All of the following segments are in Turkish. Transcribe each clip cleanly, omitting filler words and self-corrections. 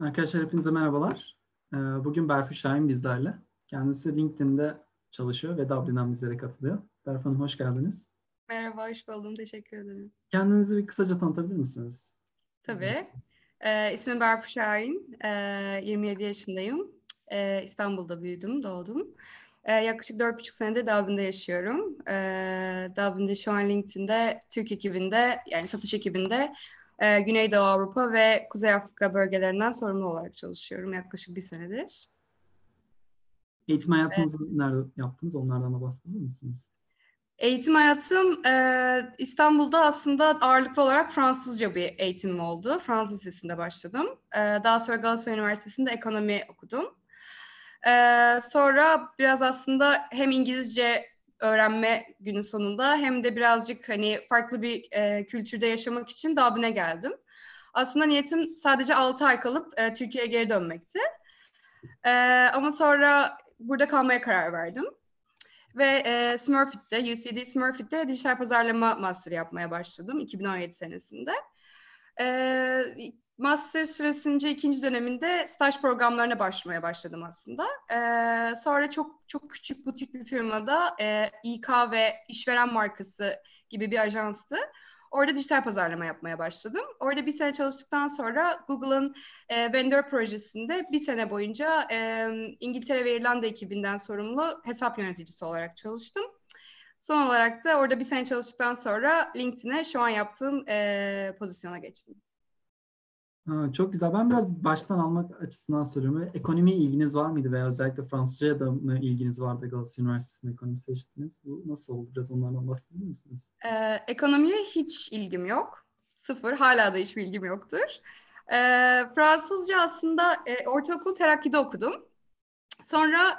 Arkadaşlar hepinize merhabalar. Bugün Berfu Şahin bizlerle. Kendisi LinkedIn'de çalışıyor ve Dublin'den bizlere katılıyor. Berfu Hanım hoş geldiniz. Merhaba, hoş buldum. Teşekkür ederim. Kendinizi bir kısaca tanıtabilir misiniz? Tabii. İsmim Berfu Şahin. 27 yaşındayım. İstanbul'da büyüdüm, doğdum. Yaklaşık 4,5 senedir Dublin'de yaşıyorum. Dublin'de şu an LinkedIn'de, Türk ekibinde, yani satış ekibinde Güneydoğu Avrupa ve Kuzey Afrika bölgelerinden sorumlu olarak çalışıyorum yaklaşık bir senedir. Eğitim hayatınızı nerede yaptınız? Onlardan da bahsedebilir misiniz? Eğitim hayatım İstanbul'da aslında ağırlıklı olarak Fransızca bir eğitimim oldu. Fransız Lisesi'nde başladım. Daha sonra Galatasaray Üniversitesi'nde ekonomi okudum. Sonra biraz aslında hem İngilizce öğrenme günün sonunda hem de birazcık hani farklı bir kültürde yaşamak için Dublin'e geldim. Aslında niyetim sadece 6 ay kalıp Türkiye'ye geri dönmekti. Ama sonra burada kalmaya karar verdim. Ve Smurfit'te, UCD Smurfit'te dijital pazarlama master yapmaya başladım 2017 senesinde. Master süresince ikinci döneminde staj programlarına başvurmaya başladım aslında. Sonra çok küçük butik bir firmada İK ve işveren markası gibi bir ajanstı. Orada dijital pazarlama yapmaya başladım. Orada bir sene çalıştıktan sonra Google'ın vendor projesinde bir sene boyunca İngiltere ve İrlanda ekibinden sorumlu hesap yöneticisi olarak çalıştım. Son olarak da orada bir sene çalıştıktan sonra LinkedIn'e şu an yaptığım pozisyona geçtim. Ha, çok güzel. Ben biraz baştan almak açısından soruyorum. Ekonomiye ilginiz var mıydı veya özellikle Fransızca'ya da mı ilginiz vardı? Galatasaray Üniversitesi'nde ekonomi seçtiniz. Bu nasıl oldu? Biraz onlardan bahsedebilir misiniz? Ekonomiye hiç ilgim yok. Sıfır. Hala da hiçbir ilgim yoktur. Fransızca aslında ortaokul Terakki'de okudum. Sonra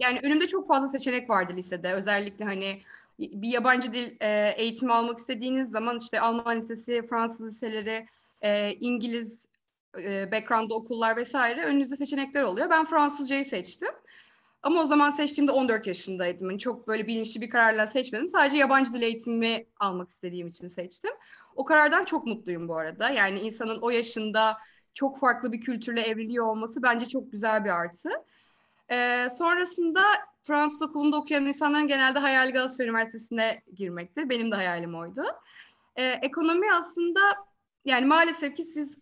yani önümde çok fazla seçenek vardı lisede. Özellikle hani bir yabancı dil eğitimi almak istediğiniz zaman işte Alman lisesi, Fransız liseleri, İngiliz background'da okullar vesaire önünüzde seçenekler oluyor. Ben Fransızcayı seçtim. Ama o zaman seçtiğimde 14 yaşındaydım. Yani çok böyle bilinçli bir kararla seçmedim. Sadece yabancı dil eğitimi almak istediğim için seçtim. O karardan çok mutluyum bu arada. Yani insanın o yaşında çok farklı bir kültürle evriliyor olması bence çok güzel bir artı. Sonrasında Fransız okulunda okuyan insanların genelde hayali Galatasaray Üniversitesi'ne girmekti. Benim de hayalim oydu. Ekonomi aslında... Yani maalesef ki siz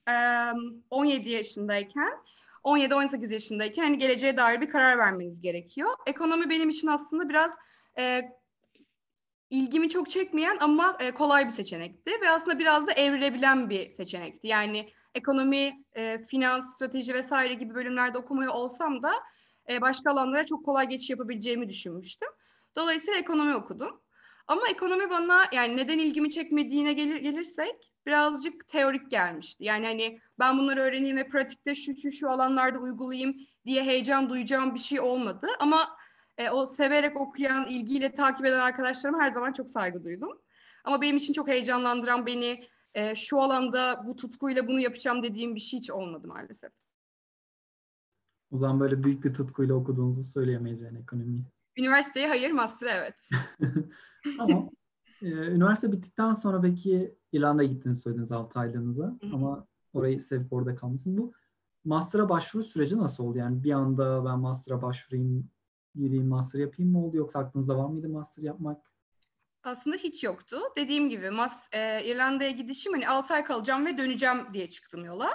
17 yaşındayken, 17-18 yaşındayken hani geleceğe dair bir karar vermeniz gerekiyor. Ekonomi benim için aslında biraz ilgimi çok çekmeyen ama kolay bir seçenekti. Ve aslında biraz da evrilebilen bir seçenekti. Yani ekonomi, finans, strateji vesaire gibi bölümlerde okumuyor olsam da başka alanlara çok kolay geçiş yapabileceğimi düşünmüştüm. Dolayısıyla ekonomi okudum. Ama ekonomi bana yani neden ilgimi çekmediğine gelirsek birazcık teorik gelmişti. Yani hani ben bunları öğreneyim ve pratikte şu alanlarda uygulayayım diye heyecan duyacağım bir şey olmadı. Ama o severek okuyan, ilgiyle takip eden arkadaşlarıma her zaman çok saygı duydum. Ama benim için çok heyecanlandıran beni şu alanda bu tutkuyla bunu yapacağım dediğim bir şey hiç olmadı maalesef. O zaman böyle büyük bir tutkuyla okuduğunuzu söyleyemeyiz yani ekonomiyi. Üniversiteye hayır, master'a evet. Tamam. Üniversite bittikten sonra belki İrlanda'ya gittiniz söylediniz 6 aylığınıza ama orayı sevip orada kalmışsınız. Bu master'a başvuru süreci nasıl oldu? Yani bir anda ben master'a başvurayım, gireyim master yapayım mı oldu? Yoksa aklınızda var mıydı master yapmak? Aslında hiç yoktu. Dediğim gibi İrlanda'ya gidişim hani 6 ay kalacağım ve döneceğim diye çıktım yola.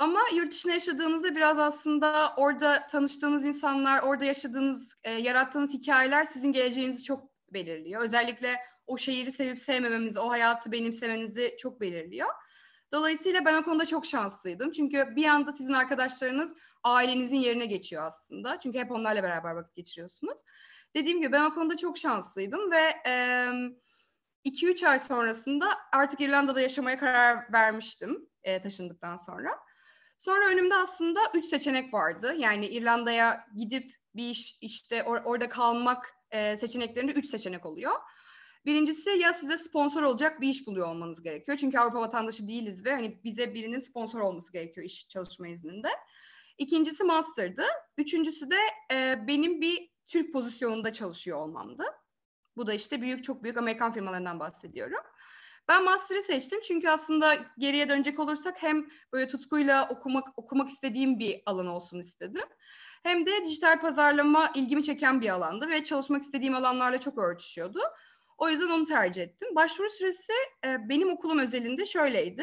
Ama yurt dışında yaşadığınızda biraz aslında orada tanıştığınız insanlar, orada yaşadığınız, yarattığınız hikayeler sizin geleceğinizi çok belirliyor. Özellikle o şehri sevip sevmememizi, o hayatı benimsemenizi çok belirliyor. Dolayısıyla ben o konuda çok şanslıydım. Çünkü bir anda sizin arkadaşlarınız ailenizin yerine geçiyor aslında. Çünkü hep onlarla beraber vakit geçiriyorsunuz. Dediğim gibi ben o konuda çok şanslıydım ve 2-3 ay sonrasında artık İrlanda'da yaşamaya karar vermiştim taşındıktan sonra. Sonra önümde aslında 3 seçenek vardı. Yani İrlanda'ya gidip bir işte orada kalmak seçeneklerinde 3 seçenek oluyor. Birincisi ya size sponsor olacak bir iş buluyor olmanız gerekiyor. Çünkü Avrupa vatandaşı değiliz ve hani bize birinin sponsor olması gerekiyor iş çalışma izninde. İkincisi master'dı. Üçüncüsü de benim bir Türk pozisyonunda çalışıyor olmamdı. Bu da işte çok büyük Amerikan firmalarından bahsediyorum. Ben master'ı seçtim çünkü aslında geriye dönecek olursak hem böyle tutkuyla okumak istediğim bir alan olsun istedim. Hem de dijital pazarlama ilgimi çeken bir alandı ve çalışmak istediğim alanlarla çok örtüşüyordu. O yüzden onu tercih ettim. Başvuru süresi benim okulum özelinde şöyleydi.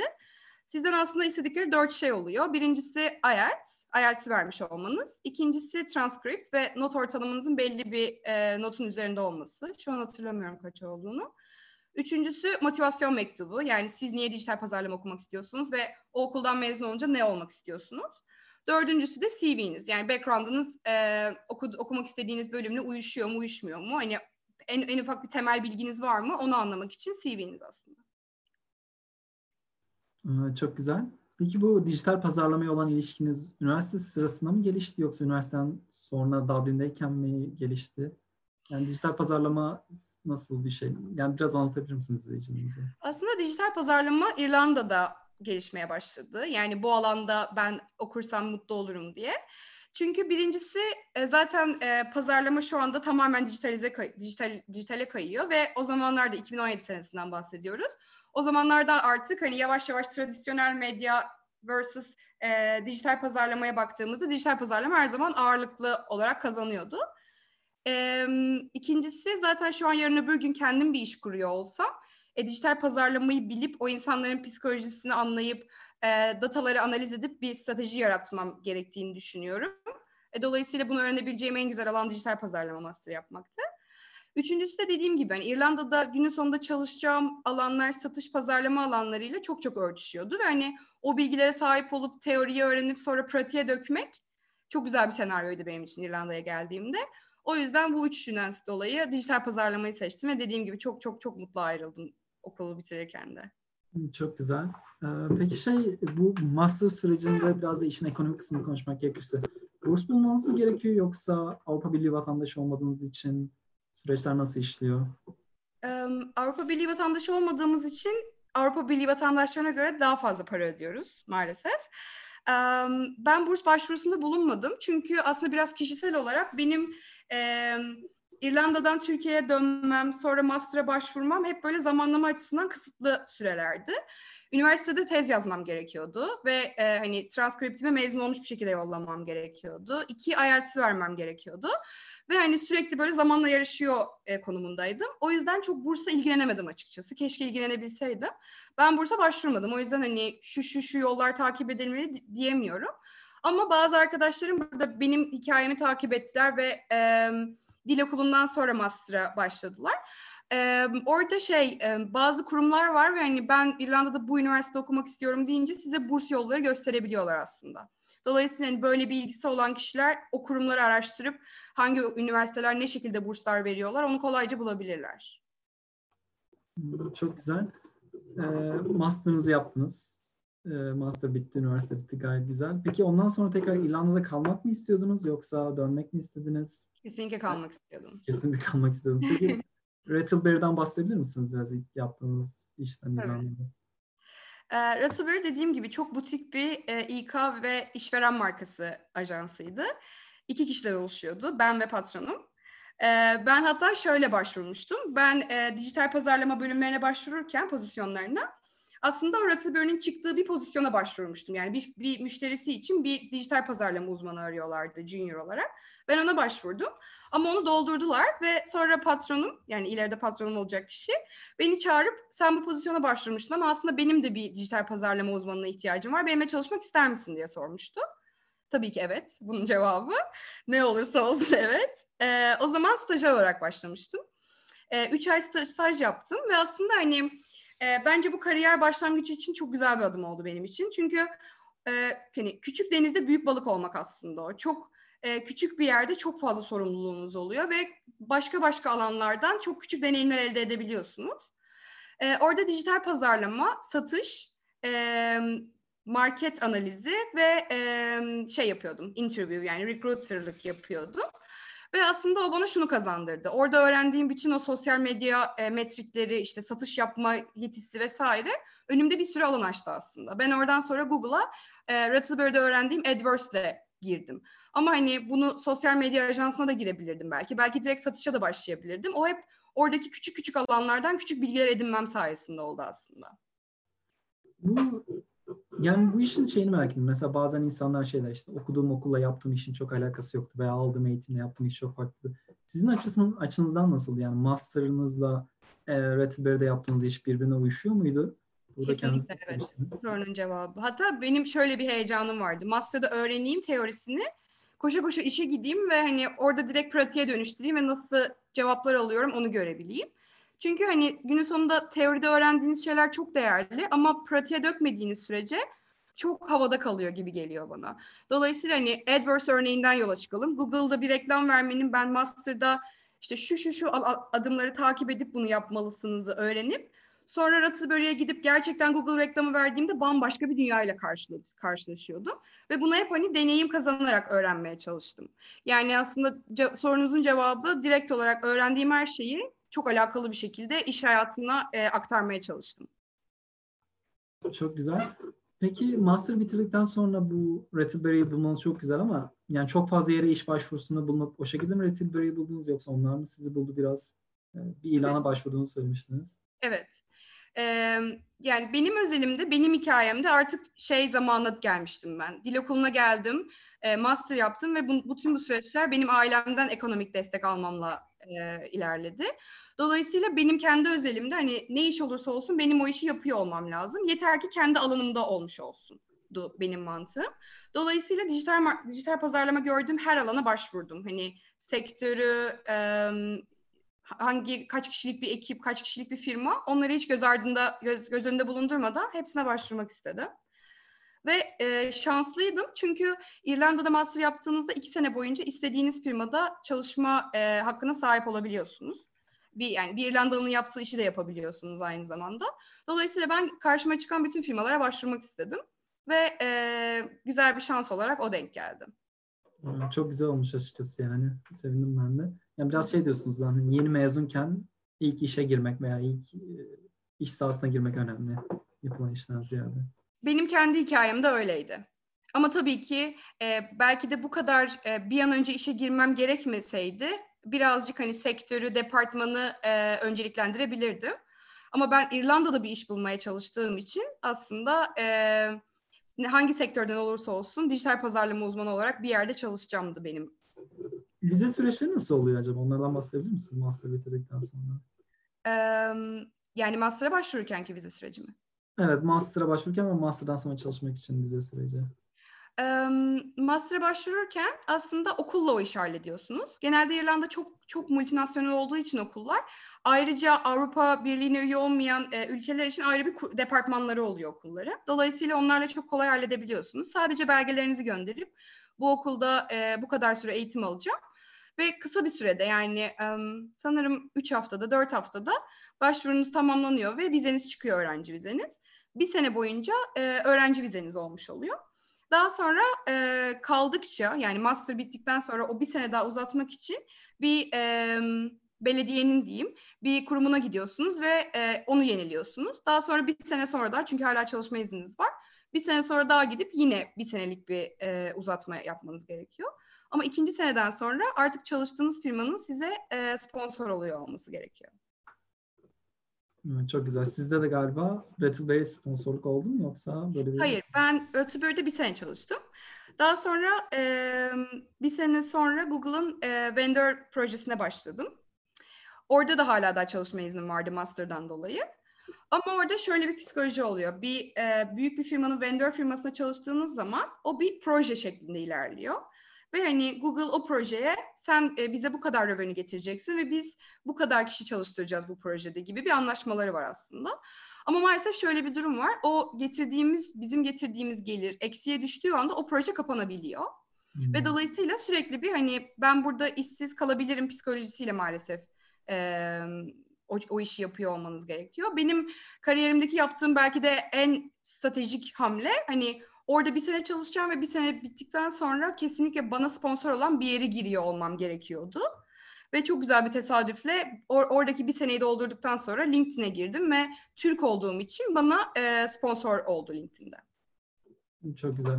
Sizden aslında istedikleri 4 şey oluyor. Birincisi IELTS, IELTS'i vermiş olmanız. İkincisi transkript ve not ortalamanızın belli bir notun üzerinde olması. Şu an hatırlamıyorum kaç olduğunu. Üçüncüsü motivasyon mektubu. Yani siz niye dijital pazarlama okumak istiyorsunuz ve o okuldan mezun olunca ne olmak istiyorsunuz? Dördüncüsü de CV'niz. Yani background'ınız okumak istediğiniz bölümle uyuşuyor mu, uyuşmuyor mu? Hani en ufak bir temel bilginiz var mı? Onu anlamak için CV'niz aslında. Çok güzel. Peki bu dijital pazarlamaya olan ilişkiniz üniversite sırasında mı gelişti yoksa üniversiteden sonra Dublin'deyken mi gelişti? Yani dijital pazarlama nasıl bir şey? Yani biraz anlatabilir misiniz izleyicilerimize? Aslında dijital pazarlama İrlanda'da gelişmeye başladı. Yani bu alanda ben okursam mutlu olurum diye. Çünkü birincisi zaten pazarlama şu anda tamamen dijitale kayıyor ve o zamanlarda 2017 senesinden bahsediyoruz. O zamanlarda artık hani yavaş yavaş tradisyonel medya versus dijital pazarlamaya baktığımızda dijital pazarlama her zaman ağırlıklı olarak kazanıyordu. İkincisi zaten şu an yarın öbür gün kendim bir iş kuruyor olsam dijital pazarlamayı bilip o insanların psikolojisini anlayıp dataları analiz edip bir strateji yaratmam gerektiğini düşünüyorum. Dolayısıyla bunu öğrenebileceğim en güzel alan dijital pazarlama master yapmaktı. Üçüncüsü de dediğim gibi hani İrlanda'da günün sonunda çalışacağım alanlar satış pazarlama alanlarıyla çok çok örtüşüyordu. Ve hani o bilgilere sahip olup teoriyi öğrenip sonra pratiğe dökmek çok güzel bir senaryoydu benim için İrlanda'ya geldiğimde. O yüzden bu üçünden dolayı dijital pazarlamayı seçtim ve dediğim gibi çok çok çok mutlu ayrıldım okulu bitirirken de. Çok güzel. Peki bu master sürecinde biraz da işin ekonomik kısmını konuşmak gerekirse burs bulmanız mı gerekiyor yoksa Avrupa Birliği vatandaşı olmadığınız için süreçler nasıl işliyor? Avrupa Birliği vatandaşı olmadığımız için Avrupa Birliği vatandaşlarına göre daha fazla para ödüyoruz maalesef. Ben burs başvurusunda bulunmadım çünkü aslında biraz kişisel olarak benim İrlanda'dan Türkiye'ye dönmem, sonra master'a başvurmam hep böyle zamanlama açısından kısıtlı sürelerdi. Üniversitede tez yazmam gerekiyordu ve hani transkriptimi mezun olmuş bir şekilde yollamam gerekiyordu. 2 IELTS vermem gerekiyordu ve hani sürekli böyle zamanla yarışıyor konumundaydım. O yüzden çok bursa ilgilenemedim açıkçası. Keşke ilgilenebilseydim. Ben bursa başvurmadım. O yüzden hani şu yollar takip edilmeli diyemiyorum. Ama bazı arkadaşlarım burada benim hikayemi takip ettiler ve dil okulundan sonra master'a başladılar. Orada bazı kurumlar var ve hani ben İrlanda'da bu üniversitede okumak istiyorum deyince size burs yolları gösterebiliyorlar aslında. Dolayısıyla hani böyle bir ilgisi olan kişiler o kurumları araştırıp hangi üniversiteler ne şekilde burslar veriyorlar onu kolayca bulabilirler. Çok güzel. Master'ınızı yaptınız. Master bitti, üniversite bitti gayet güzel. Peki ondan sonra tekrar İrlanda'da kalmak mı istiyordunuz yoksa dönmek mi istediniz? Kesinlikle kalmak istiyordum. Kesinlikle kalmak istiyordunuz. Peki Rattleberry'den bahsedebilir misiniz biraz ilk yaptığınız işten İrlanda'da? Rattleberry dediğim gibi çok butik bir İK ve işveren markası ajansıydı. 2 kişiler oluşuyordu. Ben ve patronum. Ben hatta şöyle başvurmuştum. Ben dijital pazarlama bölümlerine başvururken pozisyonlarına aslında Rattleberry'nin çıktığı bir pozisyona başvurmuştum. Yani bir müşterisi için bir dijital pazarlama uzmanı arıyorlardı junior olarak. Ben ona başvurdum ama onu doldurdular ve sonra patronum yani ileride patronum olacak kişi beni çağırıp sen bu pozisyona başvurmuştun ama aslında benim de bir dijital pazarlama uzmanına ihtiyacım var. Benimle çalışmak ister misin diye sormuştu. Tabii ki evet. Bunun cevabı ne olursa olsun evet. O zaman stajyer olarak başlamıştım. 3 ay staj yaptım ve aslında hani bence bu kariyer başlangıcı için çok güzel bir adım oldu benim için. Çünkü hani küçük denizde büyük balık olmak aslında o. Çok küçük bir yerde çok fazla sorumluluğunuz oluyor ve başka alanlardan çok küçük deneyimler elde edebiliyorsunuz. Orada dijital pazarlama, satış, market analizi ve yapıyordum, interview yani recruiter'lık yapıyordum. Ve aslında o bana şunu kazandırdı. Orada öğrendiğim bütün o sosyal medya metrikleri, işte satış yapma yetisi vesaire önümde bir sürü alan açtı aslında. Ben oradan sonra Google'a Rattleberry'de öğrendiğim AdWords'le girdim. Ama hani bunu sosyal medya ajansına da girebilirdim belki. Belki direkt satışa da başlayabilirdim. O hep oradaki küçük küçük alanlardan küçük bilgiler edinmem sayesinde oldu aslında. Bu işin şeyini merak ettim. Mesela bazen insanlar şeyler işte okuduğum okulla yaptığım işin çok alakası yoktu veya aldığım eğitimle yaptığım iş çok farklı. Sizin açınızdan nasıldı? Yani master'ınızla Rattleberry'de yaptığınız iş birbirine uyuşuyor muydu? Kesinlikle evet. Sorunun cevabı. Hatta benim şöyle bir heyecanım vardı. Master'da öğreneyim teorisini, koşa koşa işe gideyim ve hani orada direkt pratiğe dönüştüreyim ve nasıl cevaplar alıyorum onu görebileyim. Çünkü hani günün sonunda teoride öğrendiğiniz şeyler çok değerli ama pratiğe dökmediğiniz sürece çok havada kalıyor gibi geliyor bana. Dolayısıyla hani AdWords örneğinden yola çıkalım. Google'da bir reklam vermenin ben master'da işte şu adımları takip edip bunu yapmalısınızı öğrenip sonra Rattleberry'e gidip gerçekten Google reklamı verdiğimde bambaşka bir dünyayla karşılaşıyordum. Ve buna hep hani deneyim kazanarak öğrenmeye çalıştım. Yani aslında sorunuzun cevabı direkt olarak öğrendiğim her şeyi çok alakalı bir şekilde iş hayatına aktarmaya çalıştım. Çok güzel. Peki master bitirdikten sonra bu Rattleberry'i bulmanız çok güzel ama yani çok fazla yere iş başvurusunda bulunup o şekilde mi Rattleberry'i buldunuz yoksa onlar mı sizi buldu biraz? Bir ilana başvurduğunu söylemiştiniz. Evet. Yani benim özelimde, benim hikayemde artık zamanına gelmiştim ben. Dil okuluna geldim, master yaptım ve bütün bu süreçler benim ailemden ekonomik destek almamla ilerledi. Dolayısıyla benim kendi özelimde hani ne iş olursa olsun benim o işi yapıyor olmam lazım. Yeter ki kendi alanımda olmuş olsundu benim mantığım. Dolayısıyla dijital pazarlama gördüğüm her alana başvurdum. Hani sektörü... kaç kişilik bir ekip, kaç kişilik bir firma, onları hiç göz önünde bulundurmadan hepsine başvurmak istedim. Ve şanslıydım çünkü İrlanda'da master yaptığınızda 2 sene boyunca istediğiniz firmada çalışma hakkına sahip olabiliyorsunuz. Bir İrlandalı'nın yaptığı işi de yapabiliyorsunuz aynı zamanda. Dolayısıyla ben karşıma çıkan bütün firmalara başvurmak istedim. Ve güzel bir şans olarak o denk geldi. Çok güzel olmuş açıkçası yani. Sevindim ben de. Yani biraz diyorsunuz zaten yeni mezunken ilk işe girmek veya ilk iş sahasına girmek önemli yapılan işten ziyade. Benim kendi hikayem de öyleydi. Ama tabii ki belki de bu kadar bir an önce işe girmem gerekmeseydi birazcık hani sektörü, departmanı önceliklendirebilirdim. Ama ben İrlanda'da bir iş bulmaya çalıştığım için aslında hangi sektörden olursa olsun dijital pazarlama uzmanı olarak bir yerde çalışacağımdı benim. Vize süreçleri nasıl oluyor acaba? Onlardan bahsedebilir misin master bitirdikten sonra? Yani master'a başvururkenki vize süreci mi? Evet, master'a başvururken ve master'dan sonra çalışmak için vize süreci. Master'a başvururken aslında okulla o işi hallediyorsunuz. Genelde İrlanda çok çok multinasyonel olduğu için okullar. Ayrıca Avrupa Birliği'ne üye olmayan ülkeler için ayrı bir departmanları oluyor okulları. Dolayısıyla onlarla çok kolay halledebiliyorsunuz. Sadece belgelerinizi gönderip bu okulda bu kadar süre eğitim alacağım. Ve kısa bir sürede yani sanırım 3 haftada, 4 haftada başvurunuz tamamlanıyor ve vizeniz çıkıyor, öğrenci vizeniz. 1 sene boyunca öğrenci vizeniz olmuş oluyor. Daha sonra kaldıkça yani master bittikten sonra o 1 sene daha uzatmak için bir belediyenin diyeyim bir kurumuna gidiyorsunuz ve onu yeniliyorsunuz. Daha sonra 1 sene sonra da çünkü hala çalışma izniniz var. 1 sene sonra daha gidip yine 1 senelik bir uzatma yapmanız gerekiyor. Ama 2. seneden sonra artık çalıştığınız firmanın size sponsor oluyor olması gerekiyor. Çok güzel. Sizde de galiba Rattleberry sponsorluk oldu mu yoksa böyle bir... Hayır, ben Rattleberry'de 1 sene çalıştım. Daha sonra 1 sene sonra Google'ın vendor projesine başladım. Orada da hala daha çalışma iznim vardı master'dan dolayı. Ama orada şöyle bir psikoloji oluyor. Büyük bir firmanın vendor firmasına çalıştığınız zaman o bir proje şeklinde ilerliyor. Ve hani Google o projeye sen bize bu kadar revenue getireceksin ve biz bu kadar kişi çalıştıracağız bu projede gibi bir anlaşmaları var aslında. Ama maalesef şöyle bir durum var. Bizim getirdiğimiz gelir eksiye düştüğü anda o proje kapanabiliyor. Hmm. Ve dolayısıyla sürekli bir hani ben burada işsiz kalabilirim psikolojisiyle maalesef o işi yapıyor olmanız gerekiyor. Benim kariyerimdeki yaptığım belki de en stratejik hamle hani orada 1 sene çalışacağım ve 1 sene bittikten sonra kesinlikle bana sponsor olan bir yere giriyor olmam gerekiyordu. Ve çok güzel bir tesadüfle oradaki 1 seneyi doldurduktan sonra LinkedIn'e girdim ve Türk olduğum için bana sponsor oldu LinkedIn'de. Çok güzel.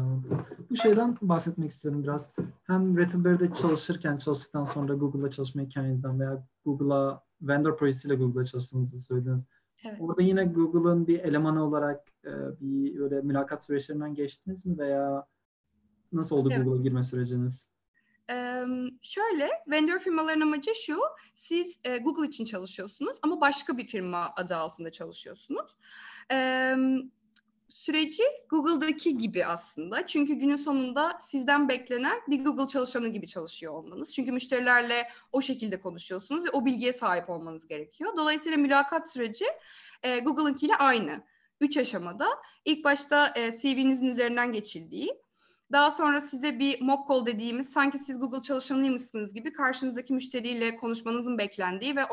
Bu şeyden bahsetmek istiyorum biraz. Hem Rattleberry'de çalıştıktan sonra Google'da çalışma hikayenizden veya Google'a vendor projesiyle Google'da çalıştığınızı söylediniz. Evet. Orada yine Google'ın bir elemanı olarak bir böyle mülakat süreçlerinden geçtiniz mi veya nasıl oldu, evet, Google'a girme süreciniz? Şöyle, vendor firmaların amacı şu, siz Google için çalışıyorsunuz ama başka bir firma adı altında çalışıyorsunuz. Süreci Google'daki gibi aslında. Çünkü günün sonunda sizden beklenen bir Google çalışanı gibi çalışıyor olmanız. Çünkü müşterilerle o şekilde konuşuyorsunuz ve o bilgiye sahip olmanız gerekiyor. Dolayısıyla mülakat süreci Google'ınkiyle aynı. 3 aşamada. İlk başta CV'nizin üzerinden geçildiği, daha sonra size bir mock call dediğimiz, sanki siz Google çalışanıymışsınız gibi karşınızdaki müşteriyle konuşmanızın beklendiği ve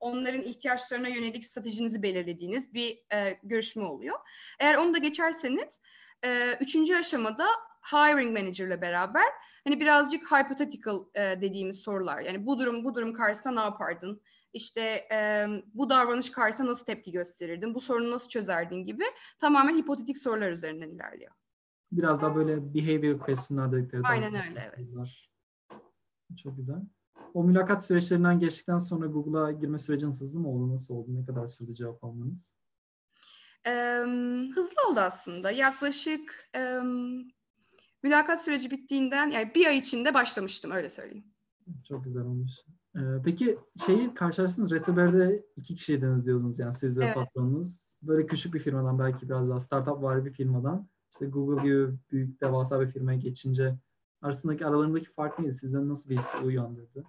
onların ihtiyaçlarına yönelik stratejinizi belirlediğiniz bir görüşme oluyor. Eğer onu da geçerseniz, üçüncü aşamada hiring manager ile beraber hani birazcık hypothetical dediğimiz sorular. Yani bu durum karşısında ne yapardın? İşte bu davranış karşısında nasıl tepki gösterirdin? Bu sorunu nasıl çözerdin gibi tamamen hipotetik sorular üzerinden ilerliyor. Biraz daha böyle behavior question'lar dedikleri. Aynen öyle, evet. Çok güzel. O mülakat süreçlerinden geçtikten sonra Google'a girme süreciniz hızlı mı oldu? Nasıl oldu? Ne kadar sürdü cevap almanız? Hızlı oldu aslında. Yaklaşık mülakat süreci bittiğinden, yani bir ay içinde başlamıştım, öyle söyleyeyim. Çok güzel olmuş. Peki şeyi karşılaştınız, Rattleberry'de 2 kişiydiniz diyordunuz, yani siz ve, evet, patronunuz. Böyle küçük bir firmadan, belki biraz daha startup var bir firmadan, İşte Google gibi büyük devasa bir firmaya geçince aralarındaki fark neydi? Sizden nasıl bir his uyandırdı?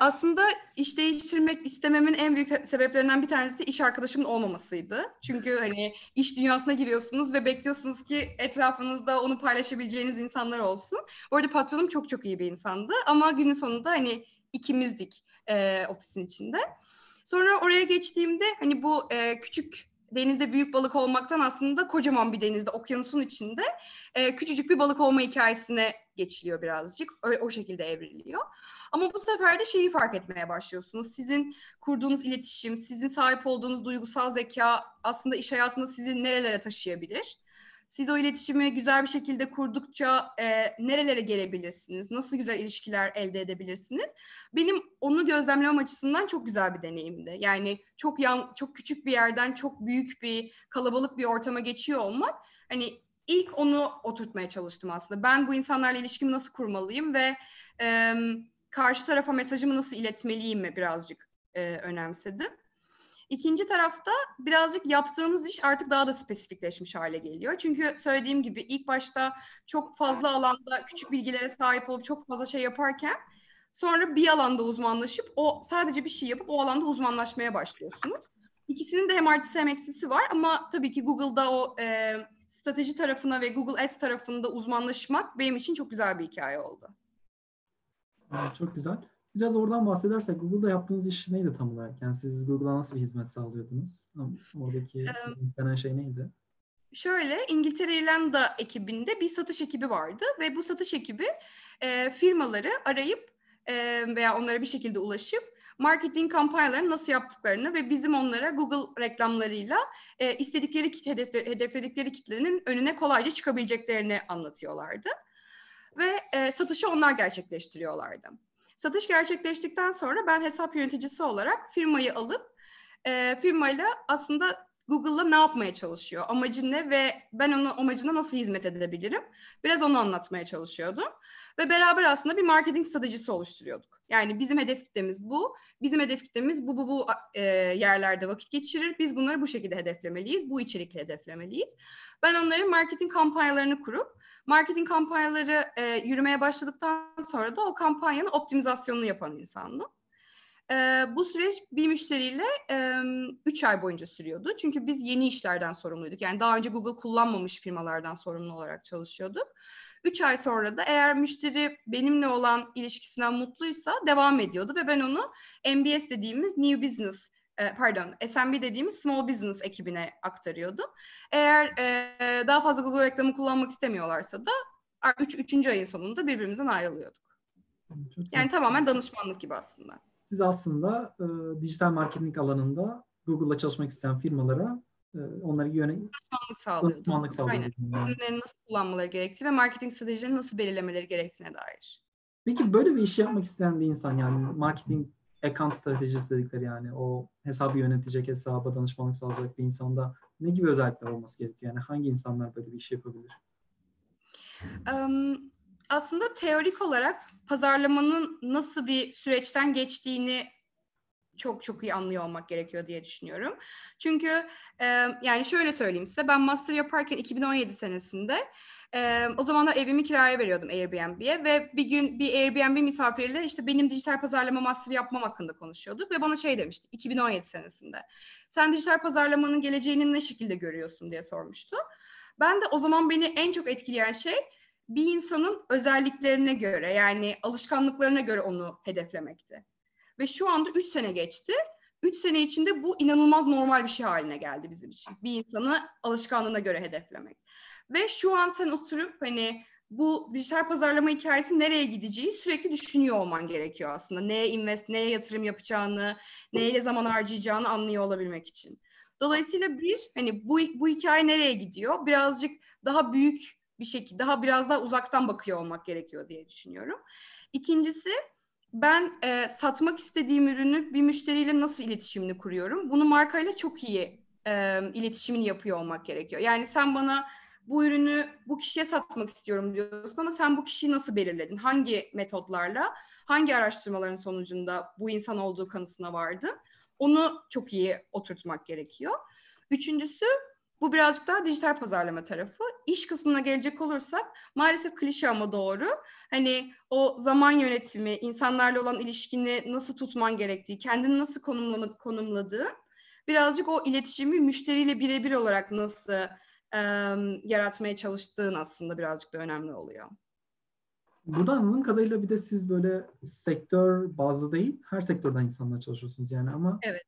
Aslında iş değiştirmek istememin en büyük sebeplerinden bir tanesi de iş arkadaşımın olmamasıydı. Çünkü hani iş dünyasına giriyorsunuz ve bekliyorsunuz ki etrafınızda onu paylaşabileceğiniz insanlar olsun. Bu arada patronum çok iyi bir insandı ama günün sonunda hani ikimizdik ofisin içinde. Sonra oraya geçtiğimde hani bu küçük denizde büyük balık olmaktan aslında kocaman bir denizde, okyanusun içinde küçücük bir balık olma hikayesine geçiliyor birazcık. O şekilde evriliyor. Ama bu sefer de şeyi fark etmeye başlıyorsunuz. Sizin kurduğunuz iletişim, sizin sahip olduğunuz duygusal zeka aslında iş hayatında sizi nerelere taşıyabilir? Siz o iletişimi güzel bir şekilde kurdukça nerelere gelebilirsiniz? Nasıl güzel ilişkiler elde edebilirsiniz? Benim onu gözlemlemem açısından çok güzel bir deneyimdi. Yani çok küçük bir yerden çok büyük bir kalabalık bir ortama geçiyor olmak. Hani ilk onu oturtmaya çalıştım aslında. Ben bu insanlarla ilişkimi nasıl kurmalıyım ve karşı tarafa mesajımı nasıl iletmeliyim mi birazcık önemsedim. İkinci tarafta birazcık yaptığınız iş artık daha da spesifikleşmiş hale geliyor. Çünkü söylediğim gibi ilk başta çok fazla alanda küçük bilgilere sahip olup çok fazla şey yaparken sonra bir alanda uzmanlaşıp sadece bir şey yapıp o alanda uzmanlaşmaya başlıyorsunuz. İkisinin de hem artısı hem eksisi var ama tabii ki Google'da o strateji tarafına ve Google Ads tarafında uzmanlaşmak benim için çok güzel bir hikaye oldu. Çok güzel. Biraz oradan bahsedersek Google'da yaptığınız iş neydi tam olarak? Yani siz Google'a nasıl bir hizmet sağlıyordunuz? Oradaki istenen şey neydi? Şöyle, İngiltere İrlanda ekibinde bir satış ekibi vardı ve bu satış ekibi firmaları arayıp veya onlara bir şekilde ulaşıp marketing kampanyalarını nasıl yaptıklarını ve bizim onlara Google reklamlarıyla hedefledikleri kitlenin önüne kolayca çıkabileceklerini anlatıyorlardı. Ve satışı onlar gerçekleştiriyorlardı. Satış gerçekleştikten sonra ben hesap yöneticisi olarak firmayı alıp firmayla aslında Google'la ne yapmaya çalışıyor, amacı ne ve ben onun amacına nasıl hizmet edebilirim? Biraz onu anlatmaya çalışıyordum. Ve beraber aslında bir marketing stratejisi oluşturuyorduk. Yani bizim hedef kitlemiz bu, bizim hedef kitlemiz bu yerlerde vakit geçirir. Biz bunları bu şekilde hedeflemeliyiz, bu içerikle hedeflemeliyiz. Ben onların marketing kampanyalarını kurup, marketing kampanyaları yürümeye başladıktan sonra da o kampanyanın optimizasyonunu yapan insandım. Bu süreç bir müşteriyle 3 ay boyunca sürüyordu. Çünkü biz yeni işlerden sorumluyduk. Yani daha önce Google kullanmamış firmalardan sorumlu olarak çalışıyorduk. 3 ay sonra da eğer müşteri benimle olan ilişkisinden mutluysa devam ediyordu. Ve ben onu NBS dediğimiz SMB dediğimiz Small Business ekibine aktarıyordum. Eğer daha fazla Google reklamı kullanmak istemiyorlarsa da 3. ayın sonunda birbirimizden ayrılıyorduk. Yani tamamen danışmanlık gibi aslında. Siz aslında dijital marketing alanında Google'la çalışmak isteyen firmalara onlara yönelik danışmanlık sağlıyordunuz. Ürünlerini nasıl kullanmaları gerektiği ve marketing stratejilerini nasıl belirlemeleri gerektiğine dair. Peki böyle bir iş yapmak isteyen bir insan, yani marketing account stratejist dedikleri, yani o hesabı yönetecek, hesaba danışmanlık sağlayacak bir insanda ne gibi özellikler olması gerekiyor? Yani hangi insanlar böyle bir iş yapabilir? Aslında teorik olarak pazarlamanın nasıl bir süreçten geçtiğini çok çok iyi anlıyor olmak gerekiyor diye düşünüyorum. Çünkü yani şöyle söyleyeyim size, ben master yaparken 2017 senesinde o zamanlar evimi kiraya veriyordum Airbnb'ye ve bir gün bir Airbnb misafiriyle işte benim dijital pazarlama master yapmam hakkında konuşuyorduk ve bana şey demişti 2017 senesinde. Sen dijital pazarlamanın geleceğini ne şekilde görüyorsun diye sormuştu. Ben de o zaman beni en çok etkileyen şey bir insanın özelliklerine göre, yani alışkanlıklarına göre onu hedeflemekti. Ve şu anda 3 sene geçti. 3 sene içinde bu inanılmaz normal bir şey haline geldi bizim için. Bir insanı alışkanlığına göre hedeflemek. Ve şu an sen oturup hani bu dijital pazarlama hikayesi nereye gideceği sürekli düşünüyor olman gerekiyor aslında. Neye invest, neye yatırım yapacağını, neyle zaman harcayacağını anlıyor olabilmek için. Dolayısıyla bir hani bu hikaye nereye gidiyor? Birazcık daha büyük bir şekilde, biraz daha uzaktan bakıyor olmak gerekiyor diye düşünüyorum. İkincisi, ben satmak istediğim ürünü bir müşteriyle nasıl iletişimini kuruyorum? Bunu markayla çok iyi iletişimini yapıyor olmak gerekiyor. Yani sen bana bu ürünü bu kişiye satmak istiyorum diyorsun ama sen bu kişiyi nasıl belirledin? Hangi metotlarla, hangi araştırmaların sonucunda bu insan olduğu kanısına vardın? Onu çok iyi oturtmak gerekiyor. Üçüncüsü, bu birazcık daha dijital pazarlama tarafı. İş kısmına gelecek olursak maalesef klişe ama doğru. Hani o zaman yönetimi, insanlarla olan ilişkini nasıl tutman gerektiği, kendini nasıl konumladığın, birazcık o iletişimi müşteriyle birebir olarak nasıl yaratmaya çalıştığın aslında birazcık da önemli oluyor. Buradan anladığım kadarıyla bir de siz böyle sektör bazlı değil, her sektörden insanlarla çalışıyorsunuz yani ama evet.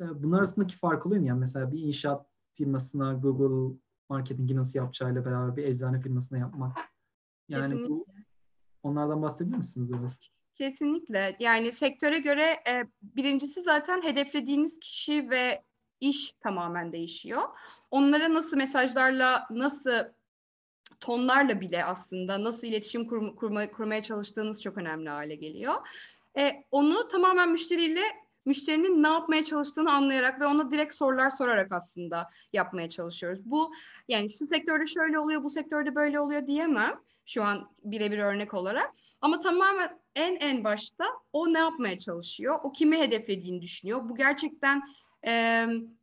Bunlar arasındaki fark oluyor mu? Yani mesela bir inşaat firmasına Google marketingi nasıl yapacağıyla beraber bir eczane firmasına yapmak. Yani kesinlikle. Bu, onlardan bahsedebilir misiniz biraz? Kesinlikle. Yani sektöre göre birincisi zaten hedeflediğiniz kişi ve iş tamamen değişiyor. Onlara nasıl mesajlarla, nasıl tonlarla bile aslında nasıl iletişim kurmaya çalıştığınız çok önemli hale geliyor. Onu tamamen müşterinin ne yapmaya çalıştığını anlayarak ve ona direkt sorular sorarak aslında yapmaya çalışıyoruz. Bu yani şu sektörde şöyle oluyor, bu sektörde böyle oluyor diyemem şu an birebir örnek olarak. Ama tamamen en başta o ne yapmaya çalışıyor, o kimi hedeflediğini düşünüyor. Bu gerçekten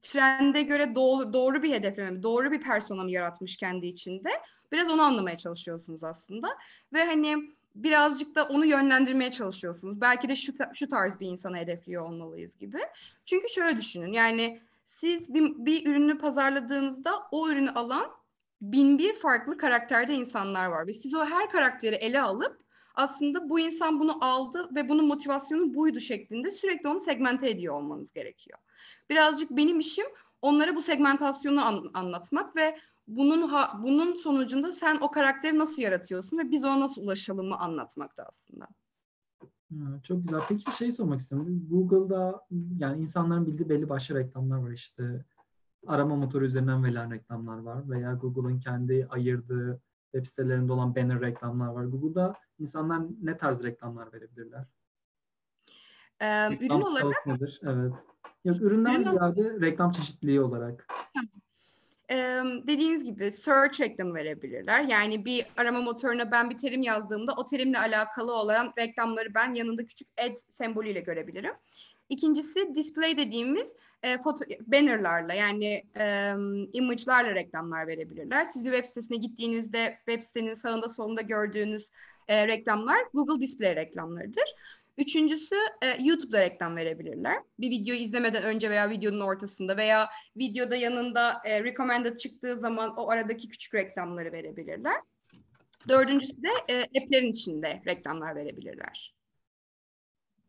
trende göre doğru bir hedefleme, doğru bir persona mı yaratmış kendi içinde? Biraz onu anlamaya çalışıyorsunuz aslında ve hani birazcık da onu yönlendirmeye çalışıyorsunuz. Belki de şu tarz bir insana hedefliyor olmalıyız gibi. Çünkü şöyle düşünün, yani siz bir ürünü pazarladığınızda o ürünü alan 1001 farklı karakterde insanlar var. Ve siz o her karakteri ele alıp aslında bu insan bunu aldı ve bunun motivasyonu buydu şeklinde sürekli onu segmente ediyor olmanız gerekiyor. Birazcık benim işim onlara bu segmentasyonu anlatmak ve bunun sonucunda sen o karakteri nasıl yaratıyorsun ve biz ona nasıl ulaşalımı anlatmakta aslında. Çok güzel. Peki şey sormak istiyorum. Google'da yani insanların bildiği belli başlı reklamlar var işte. Arama motoru üzerinden verilen reklamlar var veya Google'ın kendi ayırdığı web sitelerinde olan banner reklamlar var. Google'da insanlar ne tarz reklamlar verebilirler? Ürün olarak? Nedir? Evet. Yok, üründen ziyade reklam çeşitliliği olarak. Dediğiniz gibi search reklamı verebilirler. Yani bir arama motoruna ben bir terim yazdığımda o terimle alakalı olan reklamları ben yanında küçük ad sembolüyle görebilirim. İkincisi display dediğimiz bannerlarla yani image'larla reklamlar verebilirler. Siz bir web sitesine gittiğinizde web sitenin sağında solunda gördüğünüz reklamlar Google Display reklamlarıdır. Üçüncüsü YouTube'da reklam verebilirler. Bir videoyu izlemeden önce veya videonun ortasında veya videoda yanında recommended çıktığı zaman o aradaki küçük reklamları verebilirler. Dördüncüsü de app'lerin içinde reklamlar verebilirler.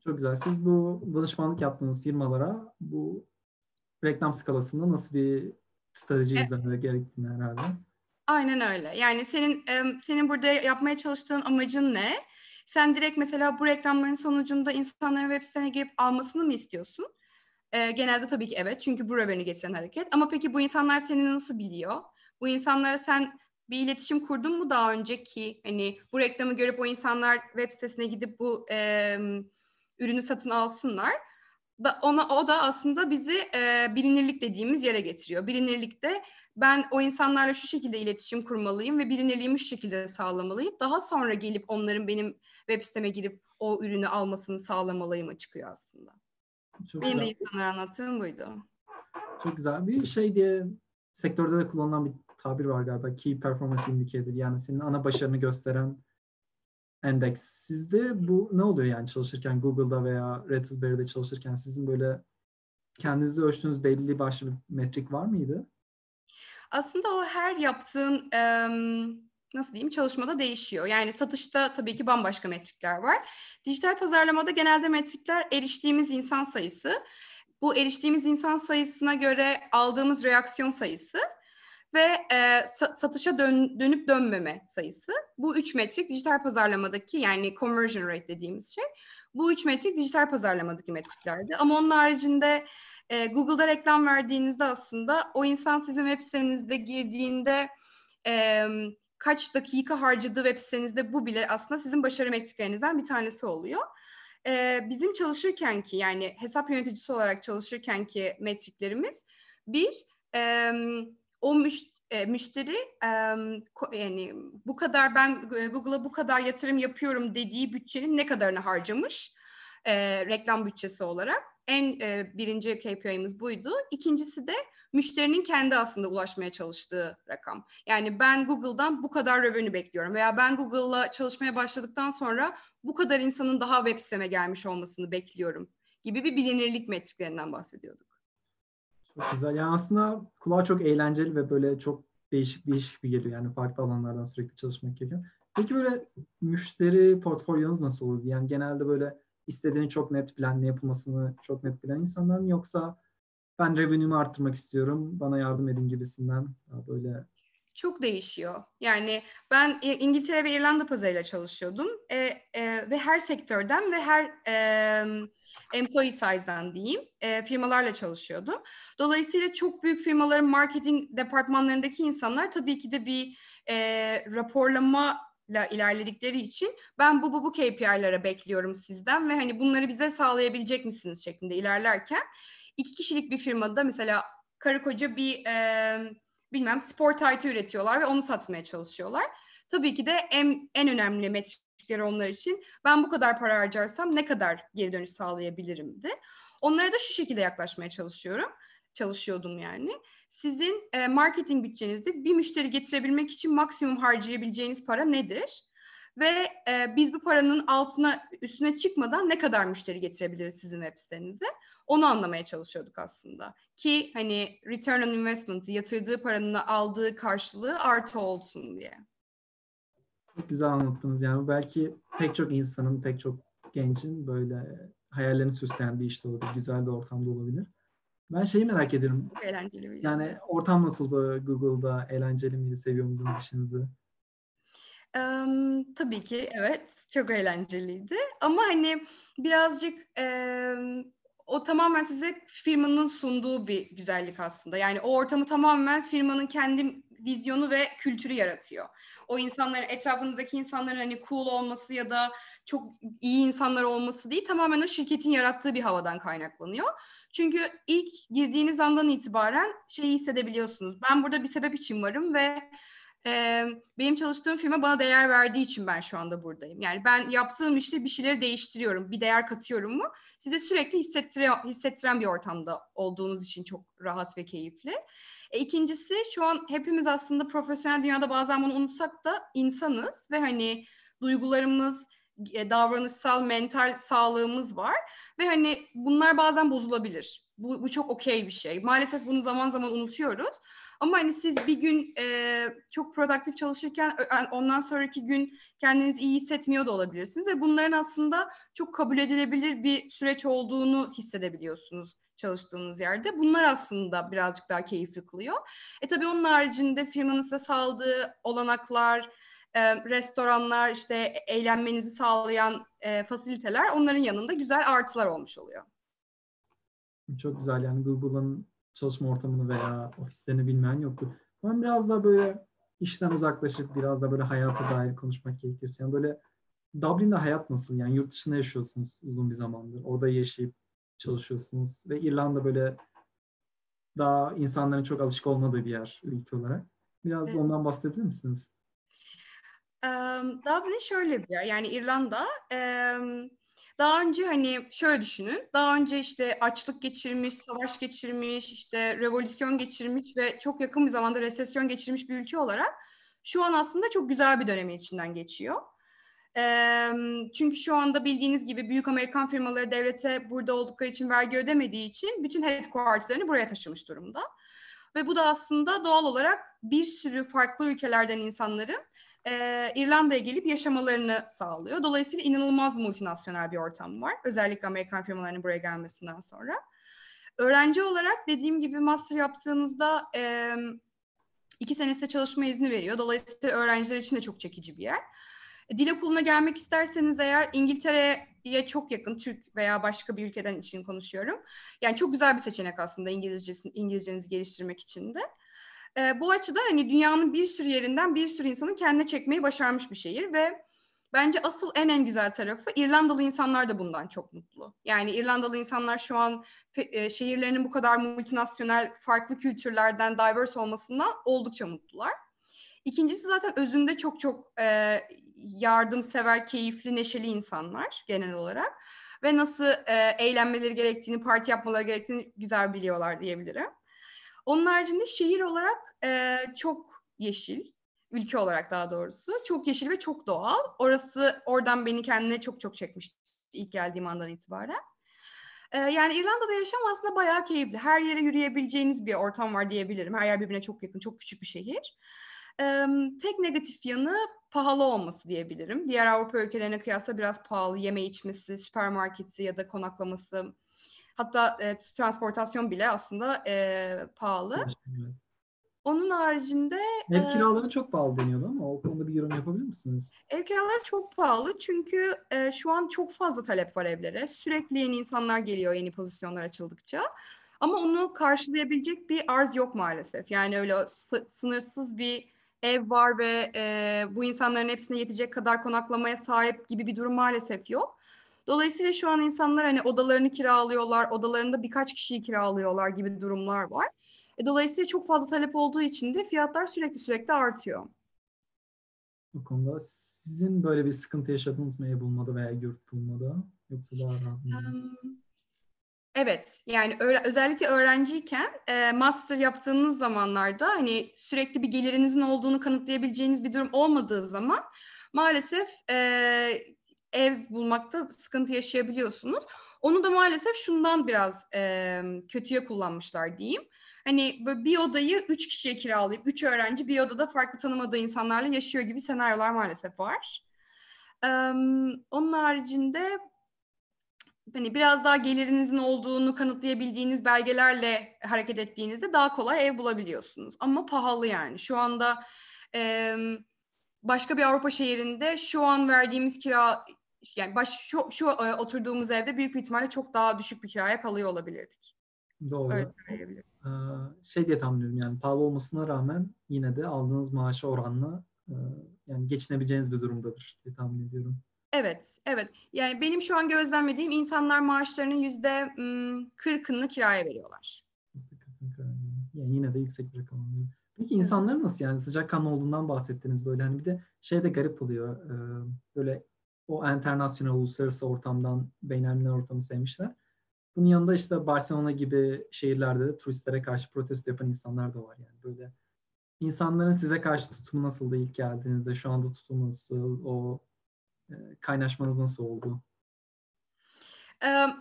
Çok güzel. Siz bu danışmanlık yaptığınız firmalara bu reklam skalasında nasıl bir strateji izlemeleri gerektiğini herhalde. Aynen öyle. Yani senin burada yapmaya çalıştığın amacın ne? Sen direkt mesela bu reklamların sonucunda insanların web sitene gelip almasını mı istiyorsun? Genelde tabii ki evet. Çünkü bu revenue'ü getiren hareket. Ama peki bu insanlar seni nasıl biliyor? Bu insanlara sen bir iletişim kurdun mu daha önceki? Hani bu reklamı görüp o insanlar web sitesine gidip bu ürünü satın alsınlar. O da aslında bizi bilinirlik dediğimiz yere getiriyor. Bilinirlikte ben o insanlarla şu şekilde iletişim kurmalıyım ve bilinirliğimi şu şekilde sağlamalıyım. Daha sonra gelip onların benim web siteme girip o ürünü almasını sağlamalıyım çıkıyor aslında. Çok benim güzel. De insanlara anlattığım buydu. Çok güzel. Bir şey diye sektörde de kullanılan bir tabir var galiba. Key Performance Indicator, yani senin ana başarını gösteren endeks. Sizde bu ne oluyor yani çalışırken Google'da veya Rattleberry'de çalışırken sizin böyle kendinizi ölçtüğünüz belli başlı bir metrik var mıydı? Aslında o her yaptığın nasıl diyeyim çalışmada değişiyor. Yani satışta tabii ki bambaşka metrikler var. Dijital pazarlamada genelde metrikler eriştiğimiz insan sayısı. Bu eriştiğimiz insan sayısına göre aldığımız reaksiyon sayısı ve satışa dönüp dönmeme sayısı. Bu üç metrik dijital pazarlamadaki, yani conversion rate dediğimiz şey. Bu üç metrik dijital pazarlamadaki metriklerdi. Ama onun haricinde Google'da reklam verdiğinizde aslında o insan sizin web sitenizde girdiğinde kaç dakika harcadığı web sitenizde, bu bile aslında sizin başarı metriklerinizden bir tanesi oluyor. Bizim çalışırken ki, yani hesap yöneticisi olarak çalışırken ki metriklerimiz bir... O müşteri yani bu kadar, ben Google'a bu kadar yatırım yapıyorum dediği bütçenin ne kadarını harcamış reklam bütçesi olarak. En birinci KPI'miz buydu. İkincisi de müşterinin kendi aslında ulaşmaya çalıştığı rakam. Yani ben Google'dan bu kadar revenue bekliyorum veya ben Google'la çalışmaya başladıktan sonra bu kadar insanın daha web siteme gelmiş olmasını bekliyorum gibi bir bilinirlik metriklerinden bahsediyorduk. Çok güzel. Yani aslında kulağa çok eğlenceli ve böyle çok değişik bir geliyor. Yani farklı alanlardan sürekli çalışmak gerekiyor. Peki böyle müşteri portfolyonuz nasıl olurdu? Yani genelde böyle istediğini çok net bilen, ne yapılmasını çok net bilen insanlar mı? Yoksa ben revenue'mu arttırmak istiyorum, bana yardım edin gibisinden böyle... Çok değişiyor. Yani ben İngiltere ve İrlanda pazarıyla çalışıyordum ve her sektörden ve her employee size'dan diyeyim firmalarla çalışıyordum. Dolayısıyla çok büyük firmaların marketing departmanlarındaki insanlar tabii ki de bir raporlamayla ilerledikleri için ben bu KPI'lere bekliyorum sizden ve hani bunları bize sağlayabilecek misiniz şeklinde ilerlerken, iki kişilik bir firmada mesela karı koca bir spor taytı üretiyorlar ve onu satmaya çalışıyorlar. Tabii ki de en önemli metrikleri onlar için ben bu kadar para harcarsam ne kadar geri dönüş sağlayabilirimdi. Onlara da şu şekilde yaklaşmaya çalışıyordum yani. Sizin marketing bütçenizde bir müşteri getirebilmek için maksimum harcayabileceğiniz para nedir? Ve biz bu paranın üstüne çıkmadan ne kadar müşteri getirebiliriz sizin web sitenize? Onu anlamaya çalışıyorduk aslında. Ki hani return on investment'ı, yatırdığı paranın aldığı karşılığı artı olsun diye. Çok güzel anlattınız. Yani belki pek çok insanın, pek çok gencin böyle hayallerini süsleyen bir işte olabilir. Güzel bir ortamda olabilir. Ben şeyi merak ediyorum. Eğlenceli bir işte. Yani ortam nasıldı Google'da? Eğlenceli miydi? Seviyor muydunuz işinizi? Tabii ki evet, çok eğlenceliydi ama hani birazcık o tamamen size firmanın sunduğu bir güzellik aslında. Yani o ortamı tamamen firmanın kendi vizyonu ve kültürü yaratıyor. O insanların, etrafınızdaki insanların hani cool olması ya da çok iyi insanlar olması değil, tamamen o şirketin yarattığı bir havadan kaynaklanıyor. Çünkü ilk girdiğiniz andan itibaren şeyi hissedebiliyorsunuz. Ben burada bir sebep için varım ve benim çalıştığım firma bana değer verdiği için ben şu anda buradayım. Yani ben yaptığım işte bir şeyleri değiştiriyorum, bir değer katıyorum mu? Size sürekli hissettiren bir ortamda olduğunuz için çok rahat ve keyifli. İkincisi, şu an hepimiz aslında profesyonel dünyada bazen bunu unutsak da insanız ve hani duygularımız, davranışsal, mental sağlığımız var ve hani bunlar bazen bozulabilir. Bu çok okey bir şey. Maalesef bunu zaman zaman unutuyoruz. Ama hani siz bir gün çok produktif çalışırken ondan sonraki gün kendinizi iyi hissetmiyor da olabilirsiniz. Ve bunların aslında çok kabul edilebilir bir süreç olduğunu hissedebiliyorsunuz çalıştığınız yerde. Bunlar aslında birazcık daha keyifli kılıyor. Tabii onun haricinde firmanın size sağladığı olanaklar, restoranlar, işte eğlenmenizi sağlayan fasiliteler, onların yanında güzel artılar olmuş oluyor. Çok güzel, yani Google'ın çalışma ortamını veya ofislerini bilmeyen yoktu. Ben biraz daha böyle işten uzaklaşıp biraz da böyle hayata dair konuşmak gerekirse, yani böyle Dublin'de hayat nasıl? Yani yurt dışında yaşıyorsunuz uzun bir zamandır. Orada yaşayıp çalışıyorsunuz. Ve İrlanda böyle daha insanların çok alışık olmadığı bir yer ülke olarak. Biraz ondan bahsedebilir misiniz? Dublin şöyle bir yer. Yani İrlanda... Daha önce hani şöyle düşünün, daha önce işte açlık geçirmiş, savaş geçirmiş, işte revolüsyon geçirmiş ve çok yakın bir zamanda resesyon geçirmiş bir ülke olarak şu an aslında çok güzel bir dönemin içinden geçiyor. Çünkü şu anda bildiğiniz gibi büyük Amerikan firmaları devlete burada oldukları için vergi ödemediği için bütün headquarter'larını buraya taşımış durumda. Ve bu da aslında doğal olarak bir sürü farklı ülkelerden insanların İrlanda'ya gelip yaşamalarını sağlıyor. Dolayısıyla inanılmaz multinasyonel bir ortam var. Özellikle Amerikan firmalarının buraya gelmesinden sonra. Öğrenci olarak dediğim gibi master yaptığınızda 2 sene size çalışma izni veriyor. Dolayısıyla öğrenciler için de çok çekici bir yer. Dil okuluna gelmek isterseniz eğer İngiltere'ye çok yakın, Türk veya başka bir ülkeden için konuşuyorum. Yani çok güzel bir seçenek aslında İngilizcenizi geliştirmek için de. Bu açıdan hani dünyanın bir sürü yerinden bir sürü insanı kendine çekmeyi başarmış bir şehir ve bence asıl en güzel tarafı İrlandalı insanlar da bundan çok mutlu. Yani İrlandalı insanlar şu an şehirlerinin bu kadar multinasyonel, farklı kültürlerden diverse olmasından oldukça mutlular. İkincisi zaten özünde çok yardımsever, keyifli, neşeli insanlar genel olarak ve nasıl eğlenmeleri gerektiğini, parti yapmaları gerektiğini güzel biliyorlar diyebilirim. Onun haricinde şehir olarak çok yeşil, ülke olarak daha doğrusu. Çok yeşil ve çok doğal. Oradan beni kendine çok çekmişti ilk geldiğim andan itibaren. Yani İrlanda'da yaşam aslında bayağı keyifli. Her yere yürüyebileceğiniz bir ortam var diyebilirim. Her yer birbirine çok yakın, çok küçük bir şehir. Tek negatif yanı pahalı olması diyebilirim. Diğer Avrupa ülkelerine kıyasla biraz pahalı. Yeme içmesi, süpermarketi ya da konaklaması... Hatta transportasyon bile aslında pahalı. Onun haricinde... Ev kiraları çok pahalı deniyordu ama o konuda bir yorum yapabilir misiniz? Ev kiraları çok pahalı çünkü şu an çok fazla talep var evlere. Sürekli yeni insanlar geliyor yeni pozisyonlar açıldıkça. Ama onu karşılayabilecek bir arz yok maalesef. Yani öyle sınırsız bir ev var ve bu insanların hepsine yetecek kadar konaklamaya sahip gibi bir durum maalesef yok. Dolayısıyla şu an insanlar hani odalarını kiralıyorlar, odalarında birkaç kişiyi kiralıyorlar gibi durumlar var. Dolayısıyla çok fazla talep olduğu için de fiyatlar sürekli artıyor. Bu konuda sizin böyle bir sıkıntı yaşadınız mı ev bulmada veya yurt bulmada? Yoksa daha rahat mı? Evet, yani özellikle öğrenciyken master yaptığınız zamanlarda hani sürekli bir gelirinizin olduğunu kanıtlayabileceğiniz bir durum olmadığı zaman maalesef... ev bulmakta sıkıntı yaşayabiliyorsunuz. Onu da maalesef şundan biraz kötüye kullanmışlar diyeyim. Hani böyle bir odayı 3 kişiye kiralayıp 3 öğrenci bir odada farklı tanımadığı insanlarla yaşıyor gibi senaryolar maalesef var. Onun haricinde hani biraz daha gelirinizin olduğunu kanıtlayabildiğiniz belgelerle hareket ettiğinizde daha kolay ev bulabiliyorsunuz. Ama pahalı yani. Şu anda başka bir Avrupa şehrinde şu an verdiğimiz kira yani şu oturduğumuz evde büyük bir ihtimalle çok daha düşük bir kiraya kalıyor olabilirdik. Doğru. Öyle diye tahmin ediyorum yani pahalı olmasına rağmen yine de aldığınız maaşa oranla yani geçinebileceğiniz bir durumdadır diye tahmin ediyorum. Evet. Yani benim şu an gözlemlediğim insanlar maaşlarının %40'ını kiraya veriyorlar. Yani yine de yüksek bir rakam oluyor. Peki insanların nasıl yani sıcakkanlı olduğundan bahsettiniz böyle hani bir de şey de garip oluyor böyle o internasyonel uluslararası ortamdan beynelmiler ortamı sevmişler. Bunun yanında işte Barcelona gibi şehirlerde de turistlere karşı protesto yapan insanlar da var yani böyle insanların size karşı tutumu nasıldı ilk geldiğinizde şu anda tutumu nasıl o kaynaşmanız nasıl oldu?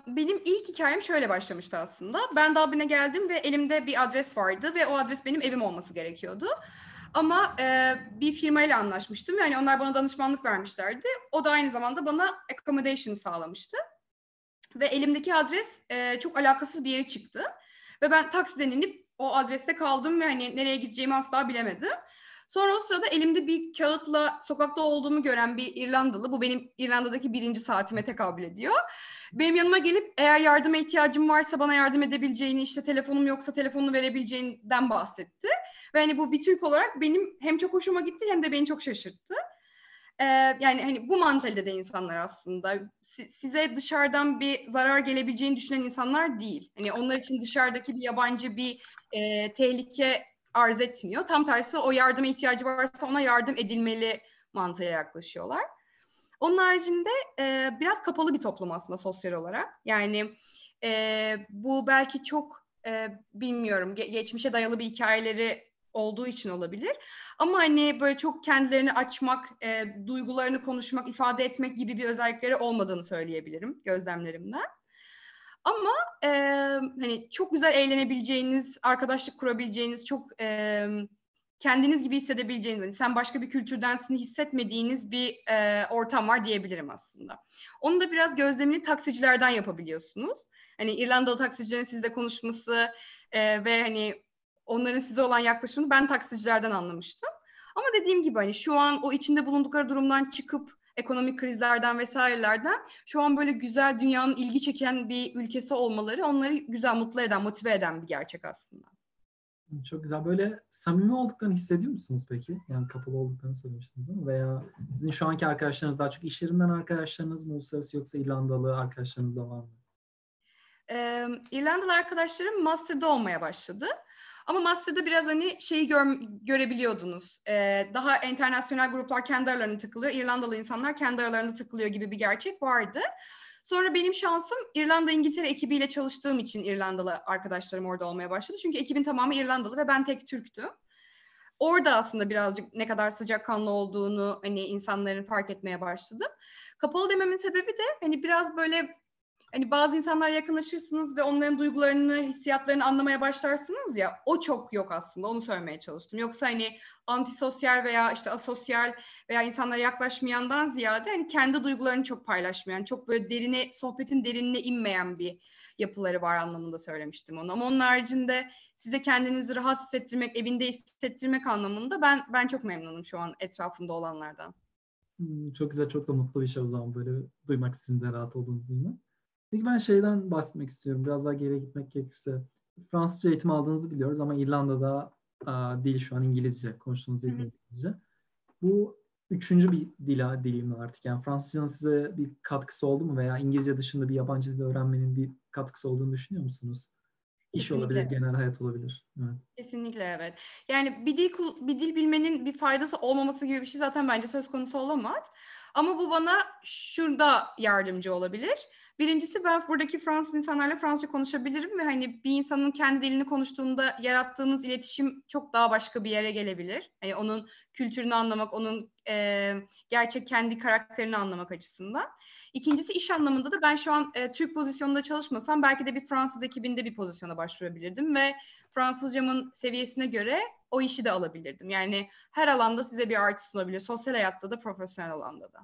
Benim ilk hikayem şöyle başlamıştı aslında. Ben Dublin'e geldim ve elimde bir adres vardı ve o adres benim evim olması gerekiyordu. Ama bir firmayla anlaşmıştım. Yani onlar bana danışmanlık vermişlerdi. O da aynı zamanda bana accommodation sağlamıştı. Ve elimdeki adres çok alakasız bir yere çıktı. Ve ben taksiden inip o adreste kaldım ve hani nereye gideceğimi asla bilemedim. Sonra o sırada elimde bir kağıtla sokakta olduğumu gören bir İrlandalı, bu benim İrlanda'daki 1. saatime tekabül ediyor. Benim yanıma gelip eğer yardıma ihtiyacım varsa bana yardım edebileceğini, işte telefonum yoksa telefonunu verebileceğinden bahsetti. Ve hani bu bir Türk olarak benim hem çok hoşuma gitti hem de beni çok şaşırttı. yani hani bu mantalitede insanlar aslında size dışarıdan bir zarar gelebileceğini düşünen insanlar değil. Hani onlar için dışarıdaki bir yabancı bir tehlike arz etmiyor. Tam tersi, o yardıma ihtiyacı varsa ona yardım edilmeli mantığa yaklaşıyorlar. Onun haricinde biraz kapalı bir toplum aslında sosyal olarak. Yani bu belki çok bilmiyorum geçmişe dayalı bir hikayeleri olduğu için olabilir. Ama hani böyle çok kendilerini açmak, duygularını konuşmak, ifade etmek gibi bir özellikleri olmadığını söyleyebilirim gözlemlerimden. Ama hani çok güzel eğlenebileceğiniz, arkadaşlık kurabileceğiniz, çok kendiniz gibi hissedebileceğiniz, hani sen başka bir kültürdensin hissetmediğiniz bir ortam var diyebilirim aslında. Onu da biraz gözlemini taksicilerden yapabiliyorsunuz. Hani İrlandalı taksicilerin sizle konuşması ve hani onların size olan yaklaşımını ben taksicilerden anlamıştım. Ama dediğim gibi hani şu an o içinde bulundukları durumdan çıkıp ekonomik krizlerden vesairelerden şu an böyle güzel dünyanın ilgi çeken bir ülkesi olmaları onları güzel mutlu eden, motive eden bir gerçek aslında. Çok güzel. Böyle samimi olduklarını hissediyor musunuz peki? Yani kapalı olduklarını söylemiştiniz değil mi? Veya sizin şu anki arkadaşlarınız daha çok iş yerinden arkadaşlarınız mı? Uluslararası yoksa İrlandalı arkadaşlarınız da var mı? İrlandalı arkadaşlarım master'da olmaya başladı. Ama master'da biraz hani şeyi görebiliyordunuz. Daha internasyonel gruplar kendi aralarına takılıyor. İrlandalı insanlar kendi aralarında takılıyor gibi bir gerçek vardı. Sonra benim şansım İrlanda-İngiltere ekibiyle çalıştığım için İrlandalı arkadaşlarım orada olmaya başladı. Çünkü ekibin tamamı İrlandalı ve ben tek Türktüm. Orada aslında birazcık ne kadar sıcakkanlı olduğunu hani insanların fark etmeye başladım. Kapalı dememin sebebi de hani biraz böyle hani bazı insanlar yakınlaşırsınız ve onların duygularını, hissiyatlarını anlamaya başlarsınız ya, o çok yok aslında, onu söylemeye çalıştım. Yoksa hani antisosyal veya işte asosyal veya insanlara yaklaşmayandan ziyade hani kendi duygularını çok paylaşmayan, çok böyle derine, sohbetin derinine inmeyen bir yapıları var anlamında söylemiştim onu. Ama onun haricinde size kendinizi rahat hissettirmek, evinde hissettirmek anlamında ben çok memnunum şu an etrafımda olanlardan. Çok güzel, çok da mutlu bir şey o zaman böyle duymak, sizin de rahat olduğunuz değil mi? Peki ben şeyden bahsetmek istiyorum. Biraz daha geriye gitmek gerekirse. Fransızca eğitim aldığınızı biliyoruz ama İrlanda'da dil şu an İngilizce. Konuştuğunuz dil İngilizce. Bu üçüncü bir dilim artık. Yani Fransızcanın size bir katkısı oldu mu? Veya İngilizce dışında bir yabancı dil öğrenmenin bir katkısı olduğunu düşünüyor musunuz? İş olabilir, genel hayat olabilir. Evet. Kesinlikle evet. Yani bir dil bilmenin bir faydası olmaması gibi bir şey zaten bence söz konusu olamaz. Ama bu bana şurada yardımcı olabilir. Birincisi, ben buradaki Fransız insanlarla Fransızca konuşabilirim ve hani bir insanın kendi dilini konuştuğunda yarattığınız iletişim çok daha başka bir yere gelebilir. Hani onun kültürünü anlamak, onun gerçek kendi karakterini anlamak açısından. İkincisi, iş anlamında da ben şu an Türk pozisyonunda çalışmasam belki de bir Fransız ekibinde bir pozisyona başvurabilirdim ve Fransızcamın seviyesine göre o işi de alabilirdim. Yani her alanda size bir artı sunabilir. Sosyal hayatta da, profesyonel alanda da.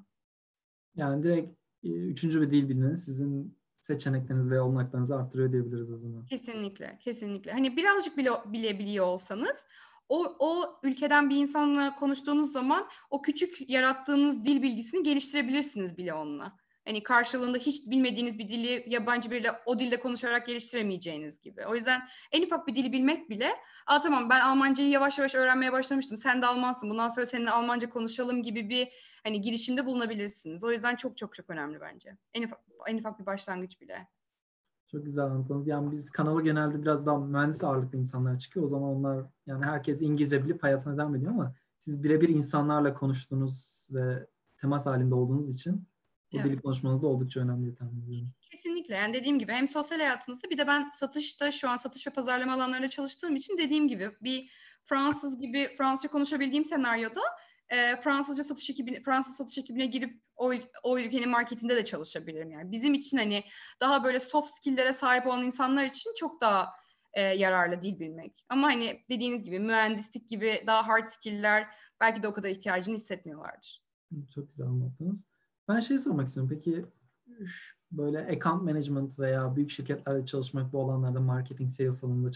Yani direkt üçüncü bir dil bilmeniz sizin seçenekleriniz veya olanaklarınızı arttırıyor diyebiliriz o zaman. Kesinlikle, kesinlikle. Hani birazcık bilebiliyor olsanız o ülkeden bir insanla konuştuğunuz zaman o küçük yarattığınız dil bilgisini geliştirebilirsiniz bile onunla. Hani karşılığında hiç bilmediğiniz bir dili yabancı biriyle o dilde konuşarak geliştiremeyeceğiniz gibi. O yüzden en ufak bir dili bilmek bile, tamam ben Almancayı yavaş yavaş öğrenmeye başlamıştım, sen de Almansın, bundan sonra seninle Almanca konuşalım gibi bir hani girişimde bulunabilirsiniz. O yüzden çok çok çok önemli bence. En ufak bir başlangıç bile. Çok güzel anlattınız. Yani biz kanala genelde biraz daha mühendis ağırlıklı insanlar çıkıyor. O zaman onlar, yani herkes İngilizce bilip hayatına devam ediyor ama siz birebir insanlarla konuştuğunuz ve temas halinde olduğunuz için bu dili konuşmanız da oldukça önemli. Kesinlikle. Yani dediğim gibi hem sosyal hayatınızda, bir de ben satışta şu an satış ve pazarlama alanlarında çalıştığım için dediğim gibi bir Fransız gibi Fransızca konuşabildiğim senaryoda Fransız satış ekibine girip o ülkenin marketinde de çalışabilirim. Yani bizim için hani daha böyle soft skill'lere sahip olan insanlar için çok daha yararlı dil bilmek. Ama hani dediğiniz gibi mühendislik gibi daha hard skill'ler belki de o kadar ihtiyacını hissetmiyorlardır. Çok güzel anlattınız. Ben şey sormak istiyorum. Peki böyle account management veya büyük şirketlerde çalışmak, bu alanlarda marketing, sales alanında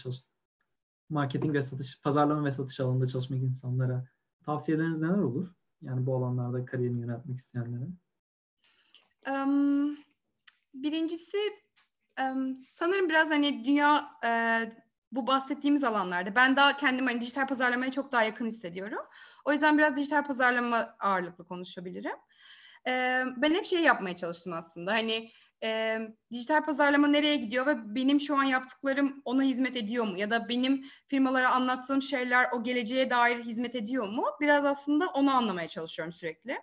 marketing ve satış, pazarlama ve satış alanında çalışmak insanlara tavsiyeleriniz neler olur? Yani bu alanlarda kariyerini yöneltmek isteyenlere. Birincisi sanırım biraz hani dünya bu bahsettiğimiz alanlarda. Ben daha kendimi hani dijital pazarlamaya çok daha yakın hissediyorum. O yüzden biraz dijital pazarlama ağırlıklı konuşabilirim. Ben hep şey yapmaya çalıştım aslında. Hani dijital pazarlama nereye gidiyor ve benim şu an yaptıklarım ona hizmet ediyor mu? Ya da benim firmalara anlattığım şeyler o geleceğe dair hizmet ediyor mu? Biraz aslında onu anlamaya çalışıyorum sürekli.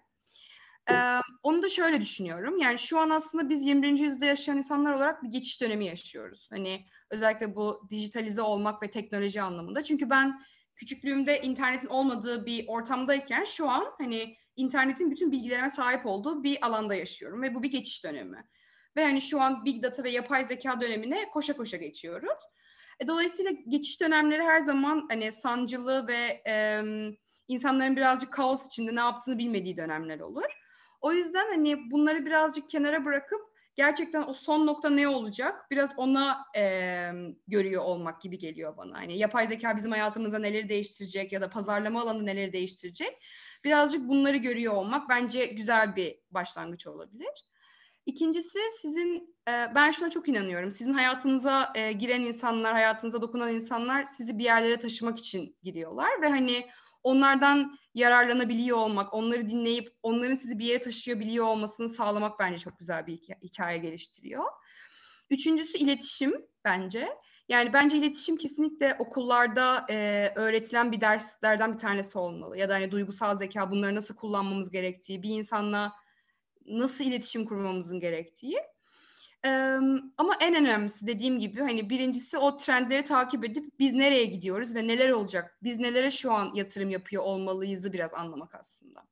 Onu da şöyle düşünüyorum. Yani şu an aslında biz 21. yüzyılda yaşayan insanlar olarak bir geçiş dönemi yaşıyoruz. Hani özellikle bu dijitalize olmak ve teknoloji anlamında. Çünkü ben küçüklüğümde internetin olmadığı bir ortamdayken şu an hani internetin bütün bilgilerine sahip olduğu bir alanda yaşıyorum ve bu bir geçiş dönemi. Ve hani şu an big data ve yapay zeka dönemine koşa koşa geçiyoruz. Dolayısıyla geçiş dönemleri her zaman hani sancılı ve insanların birazcık kaos içinde ne yaptığını bilmediği dönemler olur. O yüzden hani bunları birazcık kenara bırakıp gerçekten o son nokta ne olacak? Biraz ona görüyor olmak gibi geliyor bana. Hani yapay zeka bizim hayatımızda neleri değiştirecek ya da pazarlama alanı neleri değiştirecek? Birazcık bunları görüyor olmak bence güzel bir başlangıç olabilir. İkincisi sizin, ben şuna çok inanıyorum. Sizin hayatınıza giren insanlar, hayatınıza dokunan insanlar sizi bir yerlere taşımak için giriyorlar. Ve hani onlardan yararlanabiliyor olmak, onları dinleyip onların sizi bir yere taşıyabiliyor olmasını sağlamak bence çok güzel bir hikaye geliştiriyor. Üçüncüsü iletişim bence. Yani bence iletişim kesinlikle okullarda öğretilen bir derslerden bir tanesi olmalı. Ya da hani duygusal zeka, bunları nasıl kullanmamız gerektiği, bir insanla nasıl iletişim kurmamızın gerektiği. Ama en önemlisi dediğim gibi hani birincisi o trendleri takip edip biz nereye gidiyoruz ve neler olacak? Biz nelere şu an yatırım yapıyor olmalıyızı biraz anlamak aslında.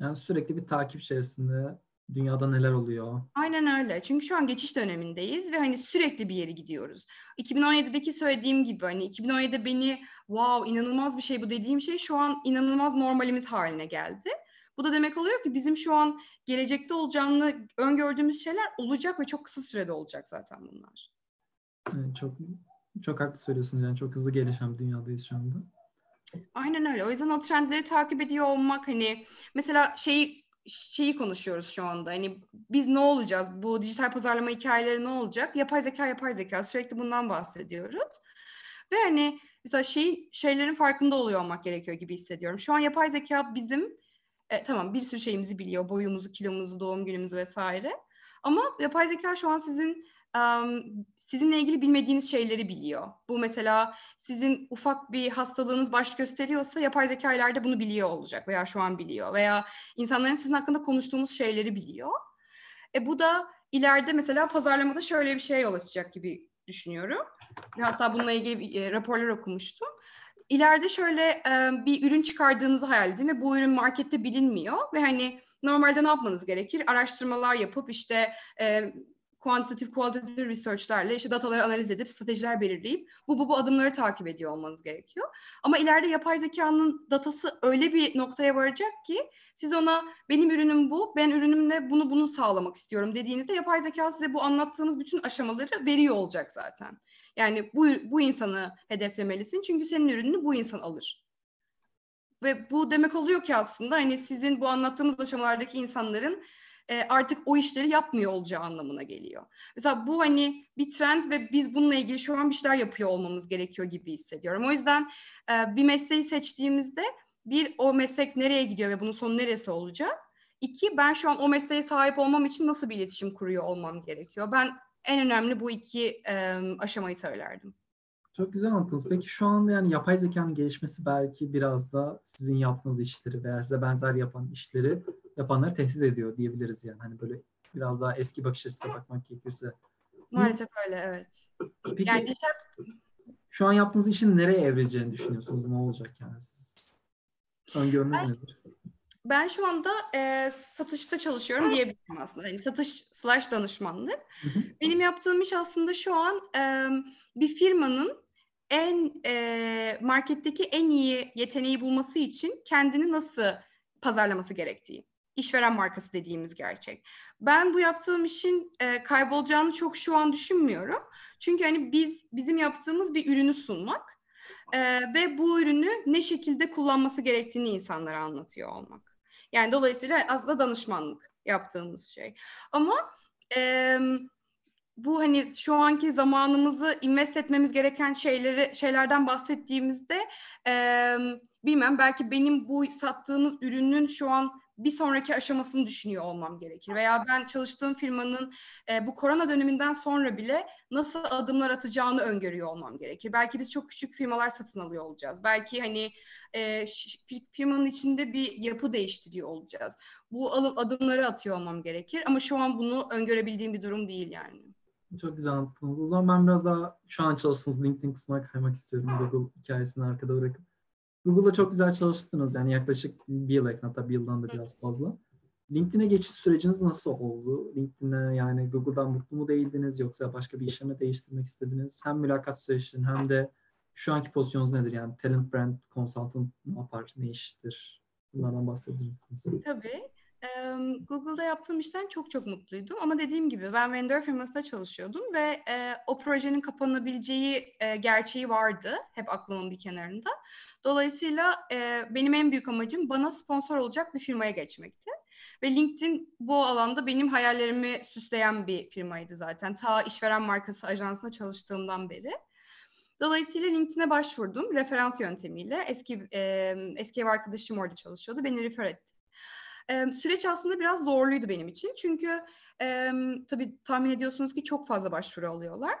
Yani sürekli bir takip içerisinde dünyada neler oluyor? Aynen öyle. Çünkü şu an geçiş dönemindeyiz ve hani sürekli bir yere gidiyoruz. 2017'deki söylediğim gibi hani 2017'de beni wow inanılmaz bir şey bu dediğim şey şu an inanılmaz normalimiz haline geldi. Bu da demek oluyor ki bizim şu an gelecekte olacağını öngördüğümüz şeyler olacak ve çok kısa sürede olacak zaten bunlar. Evet, çok haklı söylüyorsunuz yani çok hızlı gelişen dünyadayız şu anda. Aynen öyle. O yüzden o trendleri takip ediyor olmak hani mesela şeyi konuşuyoruz şu anda. Hani biz ne olacağız? Bu dijital pazarlama hikayeleri ne olacak? Yapay zeka sürekli bundan bahsediyoruz. Ve hani mesela şeylerin farkında oluyor olmak gerekiyor gibi hissediyorum. Şu an yapay zeka bizim tamam bir sürü şeyimizi biliyor. Boyumuzu, kilomuzu, doğum günümüzü vesaire. Ama yapay zeka şu an sizinle ilgili bilmediğiniz şeyleri biliyor. Bu mesela sizin ufak bir hastalığınız baş gösteriyorsa yapay zeka ileride bunu biliyor olacak veya şu an biliyor. Veya insanların sizin hakkında konuştuğunuz şeyleri biliyor. Bu da ileride mesela pazarlamada şöyle bir şeye yol açacak gibi düşünüyorum. Hatta bununla ilgili raporlar okumuştum. İleride şöyle bir ürün çıkardığınızı hayal edin ve bu ürün markette bilinmiyor ve hani normalde ne yapmanız gerekir? Araştırmalar yapıp işte kuantitatif, kualitatif research'lerle işte dataları analiz edip stratejiler belirleyip bu adımları takip ediyor olmanız gerekiyor. Ama ileride yapay zekanın datası öyle bir noktaya varacak ki siz ona benim ürünüm bu, ben ürünümle bunu sağlamak istiyorum dediğinizde yapay zeka size bu anlattığımız bütün aşamaları veriyor olacak zaten. Yani bu insanı hedeflemelisin çünkü senin ürününü bu insan alır. Ve bu demek oluyor ki aslında hani sizin bu anlattığımız aşamalardaki insanların artık o işleri yapmıyor olacağı anlamına geliyor. Mesela bu hani bir trend ve biz bununla ilgili şu an bir şeyler yapıyor olmamız gerekiyor gibi hissediyorum. O yüzden bir mesleği seçtiğimizde bir o meslek nereye gidiyor ve bunun sonu neresi olacak? İki ben şu an o mesleğe sahip olmam için nasıl bir iletişim kuruyor olmam gerekiyor? Ben en önemli bu iki aşamayı söylerdim. Çok güzel anlattınız. Peki şu anda yani yapay zekanın gelişmesi belki biraz da sizin yaptığınız işleri veya size benzer yapanları tehdit ediyor diyebiliriz yani. Hani böyle biraz daha eski bakış açısına bakmak gerekirse. Maalesef öyle evet. Peki yani şu an yaptığınız işin nereye evrileceğini düşünüyorsunuz? Ne olacak yani siz? Öngörünüz nedir? Ben şu anda satışta çalışıyorum diyebilirim aslında. Yani satış/danışmanlık. Benim yaptığım iş aslında şu an bir firmanın marketteki en iyi yeteneği bulması için kendini nasıl pazarlaması gerektiği. İşveren markası dediğimiz gerçek. Ben bu yaptığım işin kaybolacağını çok şu an düşünmüyorum. Çünkü hani bizim yaptığımız bir ürünü sunmak. Ve bu ürünü ne şekilde kullanması gerektiğini insanlara anlatıyor olmak. Yani dolayısıyla aslında danışmanlık yaptığımız şey. Ama bu hani şu anki zamanımızı invest etmemiz gereken şeylerden bahsettiğimizde bilmem belki benim bu sattığımız ürünün şu an bir sonraki aşamasını düşünüyor olmam gerekir. Veya ben çalıştığım firmanın bu korona döneminden sonra bile nasıl adımlar atacağını öngörüyor olmam gerekir. Belki biz çok küçük firmalar satın alıyor olacağız. Belki hani firmanın içinde bir yapı değiştiriyor olacağız. Bu adımları atıyor olmam gerekir. Ama şu an bunu öngörebildiğim bir durum değil yani. Çok güzel anlattınız. O zaman ben biraz daha şu an çalıştığınız LinkedIn kısmına kaymak istiyorum. Google hikayesini arkada bırakıp. Google'da çok güzel çalıştınız. Yani yaklaşık bir yıl, hatta bir yıldan da biraz fazla. LinkedIn'e geçiş süreciniz nasıl oldu? LinkedIn'e yani Google'dan mutlu mu değildiniz yoksa başka bir işe mi değiştirmek istediniz? Hem mülakat süreçlerini hem de şu anki pozisyonunuz nedir? Yani Talent Brand Consultant ne yapar, ne iştir? Bunlardan bahsedebilir misiniz? Tabii. Google'da yaptığım işten çok çok mutluydum ama dediğim gibi ben vendor firmasında çalışıyordum ve o projenin kapanabileceği gerçeği vardı hep aklımın bir kenarında. Dolayısıyla benim en büyük amacım bana sponsor olacak bir firmaya geçmekti. Ve LinkedIn bu alanda benim hayallerimi süsleyen bir firmaydı zaten. Ta işveren markası ajansında çalıştığımdan beri. Dolayısıyla LinkedIn'e başvurdum referans yöntemiyle. Eski ev arkadaşım orada çalışıyordu, beni refer etti. Süreç aslında biraz zorluydu benim için. Çünkü tabii tahmin ediyorsunuz ki çok fazla başvuru alıyorlar.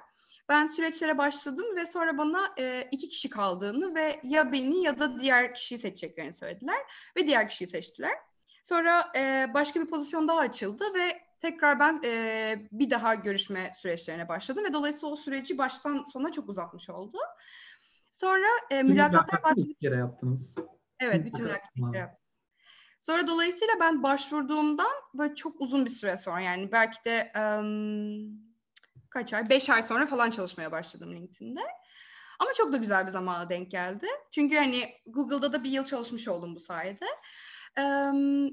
Ben süreçlere başladım ve sonra bana 2 kişi kaldığını ve ya beni ya da diğer kişiyi seçeceklerini söylediler. Ve diğer kişiyi seçtiler. Sonra başka bir pozisyon daha açıldı ve tekrar ben bir daha görüşme süreçlerine başladım. Ve dolayısıyla o süreci baştan sona çok uzatmış oldu. Sonra mülakatlar başladı. Bir kere yaptınız. Evet, bütün mülakatları yaptım. Sonra dolayısıyla ben başvurduğumdan böyle çok uzun bir süre sonra yani belki de kaç ay, 5 ay sonra falan çalışmaya başladım LinkedIn'de. Ama çok da güzel bir zamana denk geldi. Çünkü hani Google'da da bir yıl çalışmış oldum bu sayede.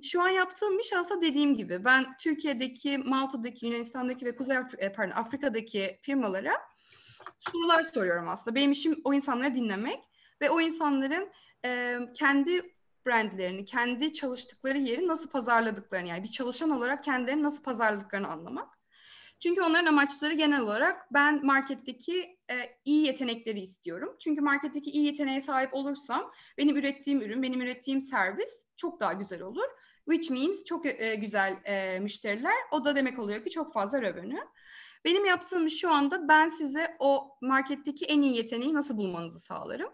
Şu an yaptığım iş aslında dediğim gibi ben Türkiye'deki, Malta'daki, Yunanistan'daki ve Afrika'daki firmalara sorular soruyorum aslında. Benim işim o insanları dinlemek ve o insanların kendi brandlerini, kendi çalıştıkları yeri nasıl pazarladıklarını, yani bir çalışan olarak kendilerini nasıl pazarladıklarını anlamak. Çünkü onların amaçları genel olarak ben marketteki iyi yetenekleri istiyorum. Çünkü marketteki iyi yeteneğe sahip olursam benim ürettiğim ürün, benim ürettiğim servis çok daha güzel olur. Which means çok güzel müşteriler. O da demek oluyor ki çok fazla revenue. Benim yaptığım şu anda ben size o marketteki en iyi yeteneği nasıl bulmanızı sağlarım.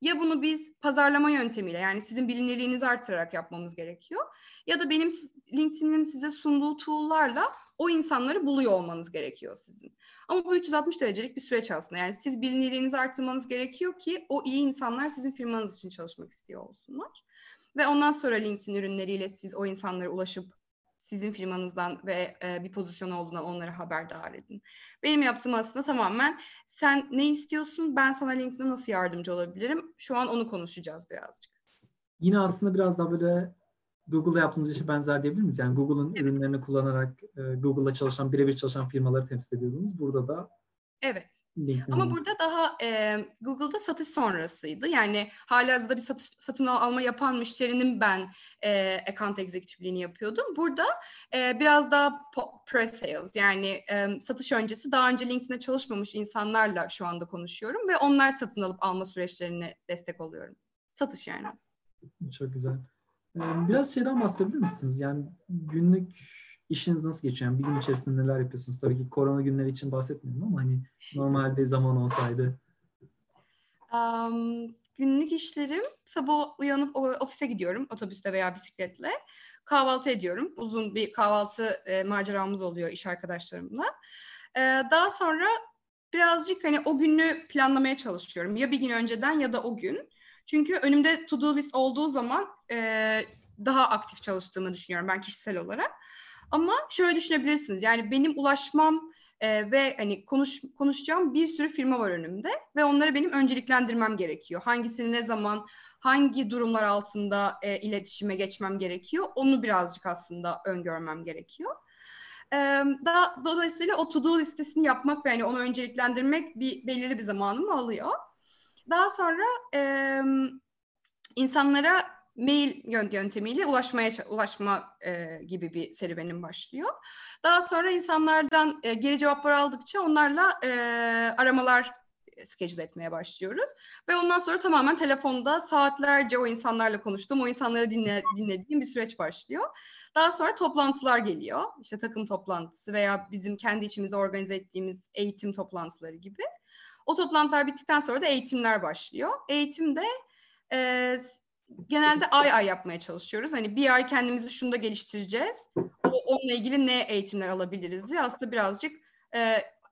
Ya bunu biz pazarlama yöntemiyle yani sizin bilinirliğinizi artırarak yapmamız gerekiyor. Ya da benim LinkedIn'in size sunduğu tool'larla o insanları buluyor olmanız gerekiyor sizin. Ama bu 360 derecelik bir süreç aslında. Yani siz bilinirliğinizi artırmanız gerekiyor ki o iyi insanlar sizin firmanız için çalışmak istiyor olsunlar. Ve ondan sonra LinkedIn ürünleriyle siz o insanlara ulaşıp sizin firmanızdan ve bir pozisyon olduğundan onlara haberdar edin. Benim yaptığım aslında tamamen sen ne istiyorsun, ben sana LinkedIn'e nasıl yardımcı olabilirim? Şu an onu konuşacağız birazcık. Yine aslında biraz daha böyle Google'da yaptığınız işe benzer diyebilir miyiz? Yani Google'ın ürünlerini kullanarak Google'da çalışan, birebir çalışan firmaları temsil ediyordunuz. Burada da evet. Ama burada daha Google'da satış sonrasıydı. Yani halihazırda bir satın alma yapan müşterinin ben account executive'liğini yapıyordum. Burada biraz daha pre-sales yani satış öncesi daha önce LinkedIn'e çalışmamış insanlarla şu anda konuşuyorum ve onlar satın alıp alma süreçlerine destek oluyorum. Satış yani aslında. Çok güzel. Biraz şeyden bahsedebilir misiniz? Yani günlük İşiniz nasıl geçiyor? Yani bir gün içerisinde neler yapıyorsunuz? Tabii ki korona günleri için bahsetmiyorum ama hani normalde zaman olsaydı. Günlük işlerim sabah uyanıp ofise gidiyorum otobüste veya bisikletle. Kahvaltı ediyorum. Uzun bir kahvaltı maceramız oluyor iş arkadaşlarımla. Daha sonra birazcık hani o günü planlamaya çalışıyorum. Ya bir gün önceden ya da o gün. Çünkü önümde to-do list olduğu zaman daha aktif çalıştığımı düşünüyorum ben kişisel olarak. Ama şöyle düşünebilirsiniz yani benim ulaşmam ve hani konuşacağım bir sürü firma var önümde ve onlara benim önceliklendirmem gerekiyor. Hangisini ne zaman, hangi durumlar altında iletişime geçmem gerekiyor onu birazcık aslında öngörmem gerekiyor. Dolayısıyla o to-do listesini yapmak ve yani onu önceliklendirmek belirli bir zamanımı alıyor. Daha sonra insanlara mail yöntemiyle ulaşma gibi bir serüvenim başlıyor. Daha sonra insanlardan geri cevaplar aldıkça onlarla aramalar schedule etmeye başlıyoruz. Ve ondan sonra tamamen telefonda saatlerce o insanlarla konuştuğum, o insanları dinlediğim bir süreç başlıyor. Daha sonra toplantılar geliyor. İşte takım toplantısı veya bizim kendi içimizde organize ettiğimiz eğitim toplantıları gibi. O toplantılar bittikten sonra da eğitimler başlıyor. Eğitimde genelde ay ay yapmaya çalışıyoruz. Hani bir ay kendimizi şunda geliştireceğiz. Onunla ilgili ne eğitimler alabiliriz diye aslında birazcık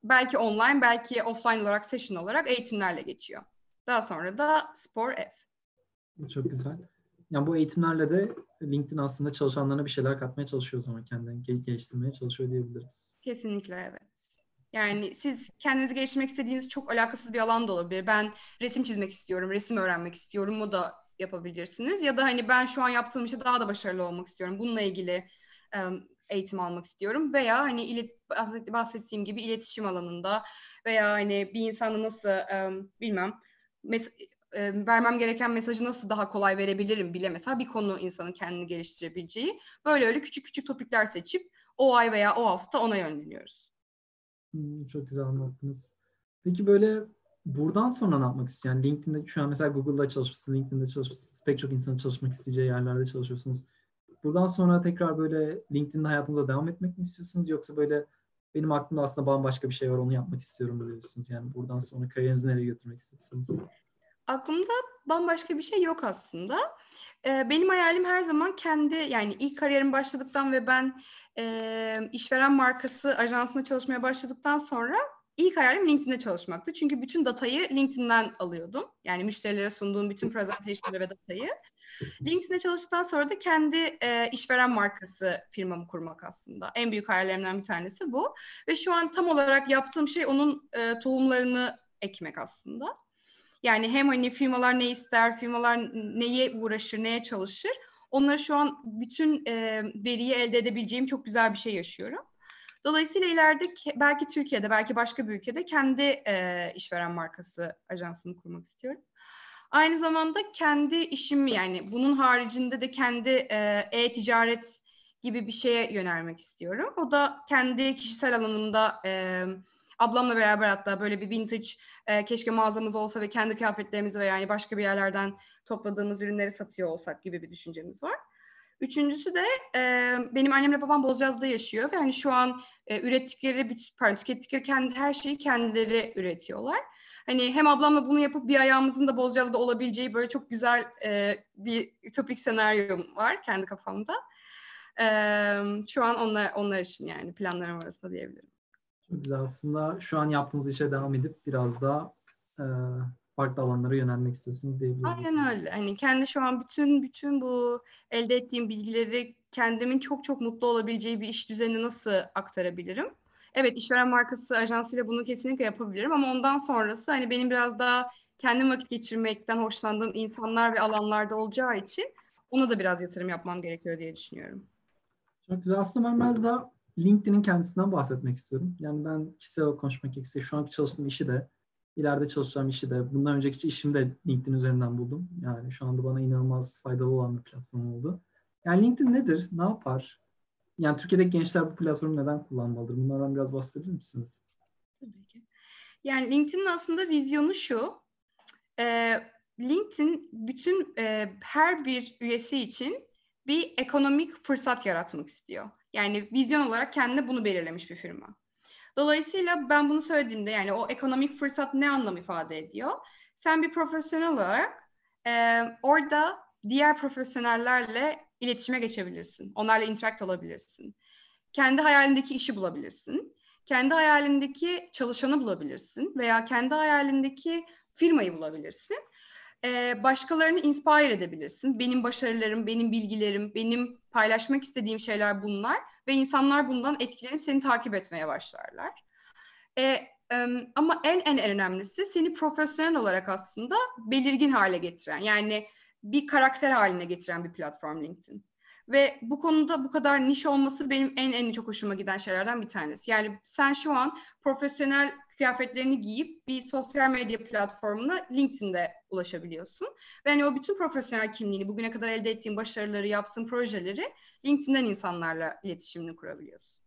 belki online, belki offline olarak, session olarak eğitimlerle geçiyor. Daha sonra da spor ev. Çok güzel. Yani bu eğitimlerle de LinkedIn aslında çalışanlarına bir şeyler katmaya çalışıyor o zaman, kendini geliştirmeye çalışıyor diyebiliriz. Kesinlikle evet. Yani siz kendinizi geliştirmek istediğiniz çok alakasız bir alan da olabilir. Ben resim çizmek istiyorum, resim öğrenmek istiyorum. O da yapabilirsiniz. Ya da hani ben şu an yaptığım işte daha da başarılı olmak istiyorum. Bununla ilgili eğitim almak istiyorum. Veya hani bahsettiğim gibi iletişim alanında veya hani bir insana nasıl vermem gereken mesajı nasıl daha kolay verebilirim bile mesela bir konu insanın kendini geliştirebileceği. Böyle öyle küçük küçük topikler seçip o ay veya o hafta ona yönleniyoruz. Çok güzel anlattınız. Peki böyle buradan sonra ne yapmak istiyorsun? Yani LinkedIn'de şu an mesela Google'da çalışmışsınız, LinkedIn'de çalışmışsınız, pek çok insanın çalışmak isteyeceği yerlerde çalışıyorsunuz. Buradan sonra tekrar böyle LinkedIn'de hayatınıza devam etmek mi istiyorsunuz? Yoksa böyle benim aklımda aslında bambaşka bir şey var, onu yapmak istiyorum diyorsunuz. Yani buradan sonra kariyerinizi nereye götürmek istiyorsunuz? Aklımda bambaşka bir şey yok aslında. Benim hayalim her zaman kendi, yani ilk kariyerim başladıktan ve ben işveren markası ajansında çalışmaya başladıktan sonra İlk hayalim LinkedIn'de çalışmaktı. Çünkü bütün datayı LinkedIn'den alıyordum. Yani müşterilere sunduğum bütün presentationları ve datayı. LinkedIn'de çalıştıktan sonra da kendi işveren markası firmamı kurmak aslında. En büyük hayallerimden bir tanesi bu. Ve şu an tam olarak yaptığım şey onun tohumlarını ekmek aslında. Yani hem hani firmalar ne ister, firmalar neye uğraşır, neye çalışır. Onları şu an bütün veriyi elde edebileceğim çok güzel bir şey yaşıyorum. Dolayısıyla ileride belki Türkiye'de, belki başka bir ülkede kendi işveren markası ajansını kurmak istiyorum. Aynı zamanda kendi işimi, yani bunun haricinde de kendi e-ticaret gibi bir şeye yönelmek istiyorum. O da kendi kişisel alanımda ablamla beraber hatta böyle bir vintage keşke mağazamız olsa ve kendi kıyafetlerimizi veya yani başka bir yerlerden topladığımız ürünleri satıyor olsak gibi bir düşüncemiz var. Üçüncüsü de benim annemle babam Bozcaada'da yaşıyor ve hani şu an tükettikleri kendi her şeyi kendileri üretiyorlar. Hani hem ablamla bunu yapıp bir ayağımızın da Bozcaada'da olabileceği böyle çok güzel bir ütopik senaryom var kendi kafamda. Şu an onlar için yani planlarım arasında diyebilirim. Çok güzel aslında şu an yaptığınız işe devam edip biraz daha farklı alanlara yönelmek istiyorsunuz diyebiliriz. Aynen öyle. Hani kendi şu an bütün bu elde ettiğim bilgileri kendimin çok çok mutlu olabileceği bir iş düzenine nasıl aktarabilirim? Evet, işveren markası ajansıyla bunu kesinlikle yapabilirim ama ondan sonrası hani benim biraz daha kendim vakit geçirmekten hoşlandığım insanlar ve alanlarda olacağı için ona da biraz yatırım yapmam gerekiyor diye düşünüyorum. Çok güzel. Aslında ben biraz daha LinkedIn'in kendisinden bahsetmek istiyorum. Yani ben kişisel konuşmak gerekirse şu anki çalıştığım işi de İleride çalışacağım işi de, bundan önceki işimi de LinkedIn üzerinden buldum. Yani şu anda bana inanılmaz faydalı olan bir platform oldu. Yani LinkedIn nedir? Ne yapar? Yani Türkiye'deki gençler bu platformu neden kullanmalıdır? Bunlardan biraz bahsedebilir misiniz? Tabii ki. Yani LinkedIn'in aslında vizyonu şu. LinkedIn bütün her bir üyesi için bir ekonomik fırsat yaratmak istiyor. Yani vizyon olarak kendine bunu belirlemiş bir firma. Dolayısıyla ben bunu söylediğimde yani o ekonomik fırsat ne anlam ifade ediyor? Sen bir profesyonel olarak orada diğer profesyonellerle iletişime geçebilirsin. Onlarla interact olabilirsin. Kendi hayalindeki işi bulabilirsin. Kendi hayalindeki çalışanı bulabilirsin. Veya kendi hayalindeki firmayı bulabilirsin. Başkalarını inspire edebilirsin. Benim başarılarım, benim bilgilerim, benim paylaşmak istediğim şeyler bunlar. Ve insanlar bundan etkilenip seni takip etmeye başlarlar. Ama en önemlisi seni profesyonel olarak aslında belirgin hale getiren, yani bir karakter haline getiren bir platform LinkedIn. Ve bu konuda bu kadar niş olması benim en çok hoşuma giden şeylerden bir tanesi. Yani sen şu an profesyonel kıyafetlerini giyip bir sosyal medya platformuna LinkedIn'de ulaşabiliyorsun. Ve yani o bütün profesyonel kimliğini, bugüne kadar elde ettiğin başarıları, yaptığın projeleri LinkedIn'den insanlarla iletişimini kurabiliyorsun.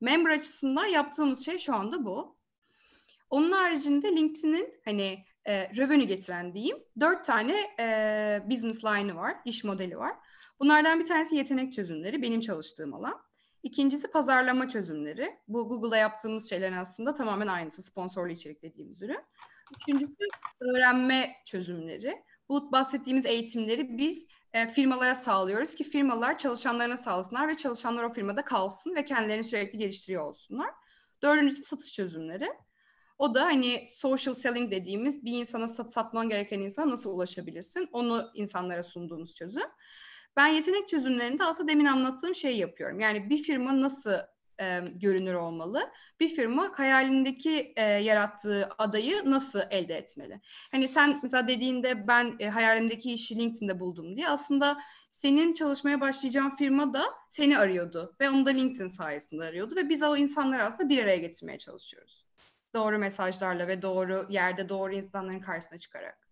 Member açısından yaptığımız şey şu anda bu. Onun haricinde LinkedIn'in hani revenue getiren diyeyim 4 tane business line'ı var, iş modeli var. Bunlardan bir tanesi yetenek çözümleri, benim çalıştığım alan. İkincisi pazarlama çözümleri. Bu Google'da yaptığımız şeylerin aslında tamamen aynısı, sponsorlu içerik dediğimiz ürün. Üçüncüsü öğrenme çözümleri. Bu bahsettiğimiz eğitimleri biz firmalara sağlıyoruz ki firmalar çalışanlarına sağlasınlar ve çalışanlar o firmada kalsın ve kendilerini sürekli geliştiriyor olsunlar. Dördüncüsü satış çözümleri. O da hani social selling dediğimiz bir insana satman gereken insana nasıl ulaşabilirsin? Onu insanlara sunduğumuz çözüm. Ben yetenek çözümlerinde aslında demin anlattığım şeyi yapıyorum. Yani bir firma nasıl görünür olmalı? Bir firma hayalindeki yarattığı adayı nasıl elde etmeli? Hani sen mesela dediğinde ben hayalimdeki işi LinkedIn'de buldum diye, aslında senin çalışmaya başlayacağın firma da seni arıyordu ve onu da LinkedIn sayesinde arıyordu ve biz o insanları aslında bir araya getirmeye çalışıyoruz. Doğru mesajlarla ve doğru yerde doğru insanların karşısına çıkarak.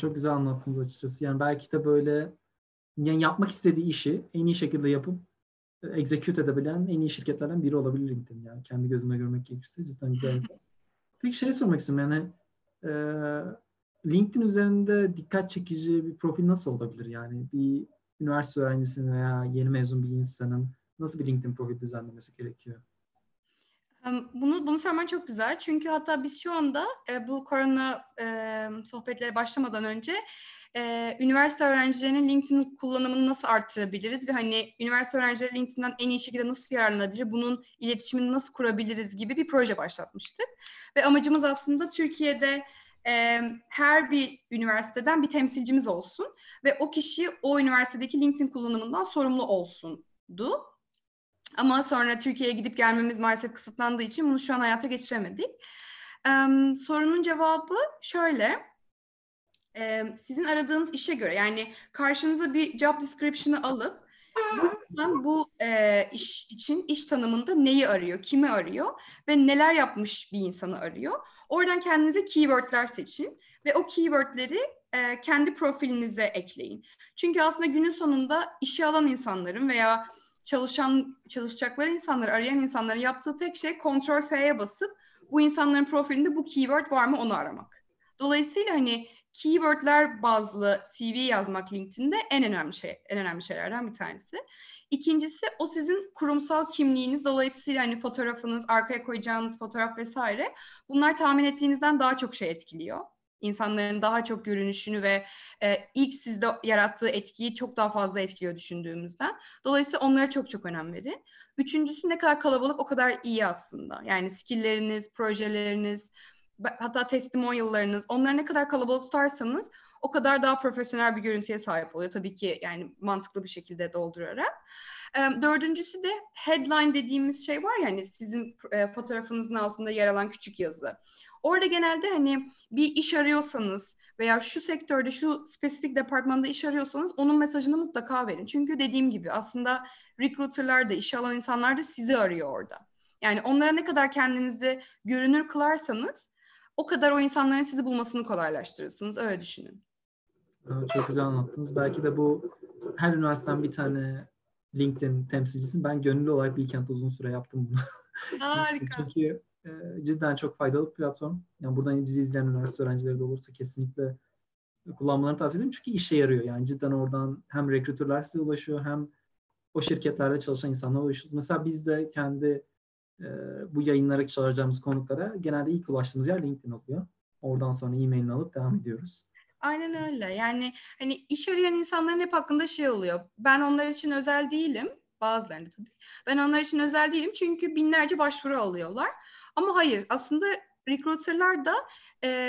Çok güzel anlattınız açıkçası. Yani belki de böyle yani yapmak istediği işi en iyi şekilde yapıp execute edebilen en iyi şirketlerden biri olabilir LinkedIn. Yani kendi gözüme görmek gerekirse cidden güzel. Peki şey sormak istiyorum, yani LinkedIn üzerinde dikkat çekici bir profil nasıl olabilir? Yani bir üniversite öğrencisinin veya yeni mezun bir insanın nasıl bir LinkedIn profil düzenlemesi gerekiyor? Bunu sorman çok güzel. Çünkü hatta biz şu anda bu korona sohbetlere başlamadan önce üniversite öğrencilerinin LinkedIn kullanımını nasıl arttırabiliriz ve hani üniversite öğrencileri LinkedIn'den en iyi şekilde nasıl yararlanabilir, bunun iletişimini nasıl kurabiliriz gibi bir proje başlatmıştık. Ve amacımız aslında Türkiye'de her bir üniversiteden bir temsilcimiz olsun ve o kişi o üniversitedeki LinkedIn kullanımından sorumlu olsundu. Ama sonra Türkiye'ye gidip gelmemiz maalesef kısıtlandığı için bunu şu an hayata geçiremedik. Sorunun cevabı şöyle. Sizin aradığınız işe göre, yani karşınıza bir job description'ı alıp bu iş için iş tanımında neyi arıyor, kimi arıyor ve neler yapmış bir insanı arıyor. Oradan kendinize keywordler seçin ve o keywordleri kendi profilinize ekleyin. Çünkü aslında günün sonunda işe alan insanların veya çalışacakları insanları arayan insanların yaptığı tek şey Ctrl F'ye basıp bu insanların profilinde bu keyword var mı onu aramak. Dolayısıyla hani keywordler bazlı CV yazmak LinkedIn'de en önemli şeylerden bir tanesi. İkincisi o sizin kurumsal kimliğiniz, dolayısıyla hani fotoğrafınız, arkaya koyacağınız fotoğraf vesaire, bunlar tahmin ettiğinizden daha çok şey etkiliyor. İnsanların daha çok görünüşünü ve ilk sizde yarattığı etkiyi çok daha fazla etkiliyor düşündüğümüzden. Dolayısıyla onlara çok önem verin. Üçüncüsü ne kadar kalabalık o kadar iyi aslında. Yani skill'leriniz, projeleriniz, hatta testimonial'larınız, onları ne kadar kalabalık tutarsanız o kadar daha profesyonel bir görüntüye sahip oluyor. Tabii ki yani mantıklı bir şekilde doldurarak. Dördüncüsü de headline dediğimiz şey var ya, hani sizin fotoğrafınızın altında yer alan küçük yazı. Orada genelde hani bir iş arıyorsanız veya şu sektörde, şu spesifik departmanda iş arıyorsanız onun mesajını mutlaka verin. Çünkü dediğim gibi aslında recruiter'lar da, işe alan insanlar da sizi arıyor orada. Yani onlara ne kadar kendinizi görünür kılarsanız o kadar o insanların sizi bulmasını kolaylaştırırsınız. Öyle düşünün. Çok güzel anlattınız. Belki de bu her üniversiteden bir tane LinkedIn temsilcisi. Ben gönüllü olarak Bilkent'te uzun süre yaptım bunu. Harika. Çünkü cidden çok faydalı bir platform. Yani buradan bizi izleyen üniversite öğrencileri de olursa kesinlikle kullanmalarını tavsiye ederim. Çünkü işe yarıyor. Yani cidden oradan hem rekrütörler size ulaşıyor hem o şirketlerde çalışan insanlara ulaşıyoruz. Mesela biz de kendi bu yayınlara çağıracağımız konuklara genelde ilk ulaştığımız yer LinkedIn oluyor. Oradan sonra e-mailini alıp devam ediyoruz. Aynen öyle. Yani hani iş arayan insanların hep hakkında şey oluyor. Ben onlar için özel değilim. Bazılarında tabii. Ben onlar için özel değilim çünkü binlerce başvuru alıyorlar. Ama hayır, aslında recruiter'lar da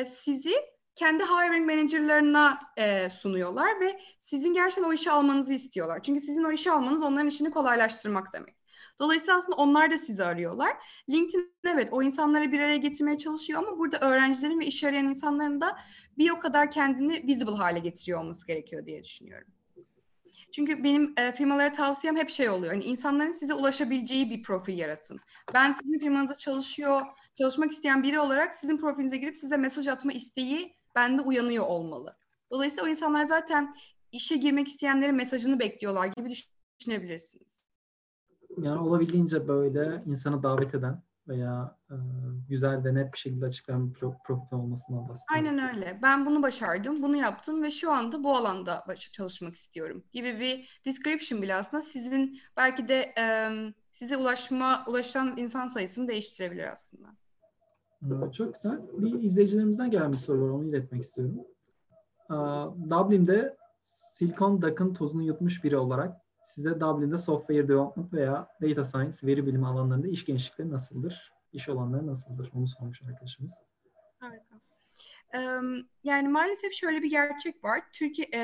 sizi kendi hiring manager'larına sunuyorlar ve sizin gerçekten o işi almanızı istiyorlar. Çünkü sizin o işi almanız onların işini kolaylaştırmak demek. Dolayısıyla aslında onlar da sizi arıyorlar. LinkedIn evet o insanları bir araya getirmeye çalışıyor ama burada öğrencilerin ve iş arayan insanların da bir o kadar kendini visible hale getiriyor olması gerekiyor diye düşünüyorum. Çünkü benim firmalara tavsiyem hep şey oluyor. Yani insanların size ulaşabileceği bir profil yaratın. Ben sizin firmanızda çalışmak isteyen biri olarak sizin profilinize girip size mesaj atma isteği bende uyanıyor olmalı. Dolayısıyla o insanlar zaten işe girmek isteyenlerin mesajını bekliyorlar gibi düşünebilirsiniz. Yani olabildiğince böyle insanı davet eden veya güzel ve net bir şekilde açıklayan bir profil olmasından bahsediyorum. Aynen öyle. Ben bunu başardım, bunu yaptım ve şu anda bu alanda çalışmak istiyorum gibi bir description bile aslında sizin belki de size ulaşan insan sayısını değiştirebilir aslında. Evet, çok güzel. Bir izleyicilerimizden gelen bir soru var, onu iletmek istiyorum. Dublin'de Silikon Duck'ın tozunu yutmuş biri olarak size Dublin'de software development veya data science, veri bilimi alanlarında iş genişlikleri nasıldır? İş olanları nasıldır? Onu sormuş arkadaşımız. Harika. Yani maalesef şöyle bir gerçek var.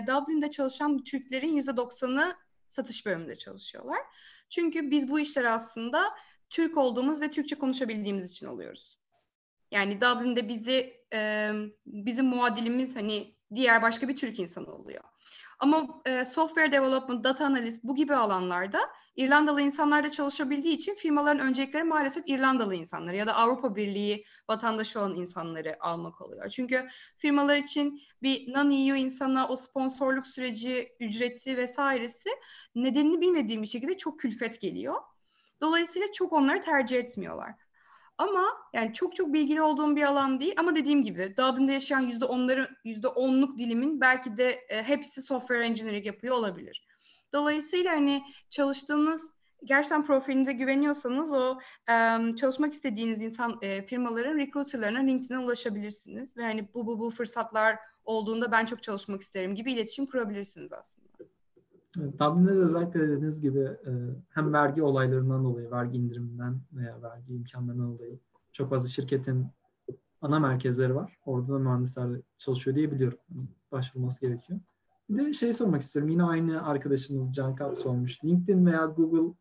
Dublin'de çalışan Türklerin %90'ı satış bölümünde çalışıyorlar. Çünkü biz bu işleri aslında Türk olduğumuz ve Türkçe konuşabildiğimiz için alıyoruz. Yani Dublin'de bizim muadilimiz hani diğer başka bir Türk insanı oluyor. Ama software development, data analiz bu gibi alanlarda İrlandalı insanlar da çalışabildiği için firmaların öncelikleri maalesef İrlandalı insanları ya da Avrupa Birliği vatandaşı olan insanları almak oluyor. Çünkü firmalar için bir non-EU insana o sponsorluk süreci, ücreti vesairesi nedenini bilmediğim bir şekilde çok külfet geliyor. Dolayısıyla çok onları tercih etmiyorlar. Ama yani çok çok bilgili olduğum bir alan değil ama dediğim gibi Dublin'de yaşayan %10'luk dilimin belki de hepsi software engineering yapıyor olabilir. Dolayısıyla hani çalıştığınız, gerçekten profilinize güveniyorsanız o çalışmak istediğiniz firmaların recruiterlarına LinkedIn'e ulaşabilirsiniz. Ve hani bu fırsatlar olduğunda ben çok çalışmak isterim gibi iletişim kurabilirsiniz aslında. Evet, Dublin'de de özellikle dediğiniz gibi hem vergi olaylarından dolayı, vergi indiriminden veya vergi imkanlarından dolayı çok fazla şirketin ana merkezleri var. Orada da mühendisler çalışıyor diye biliyorum. Başvurması gerekiyor. Bir de şey sormak istiyorum. Yine aynı arkadaşımız Cankart sormuş. LinkedIn veya Google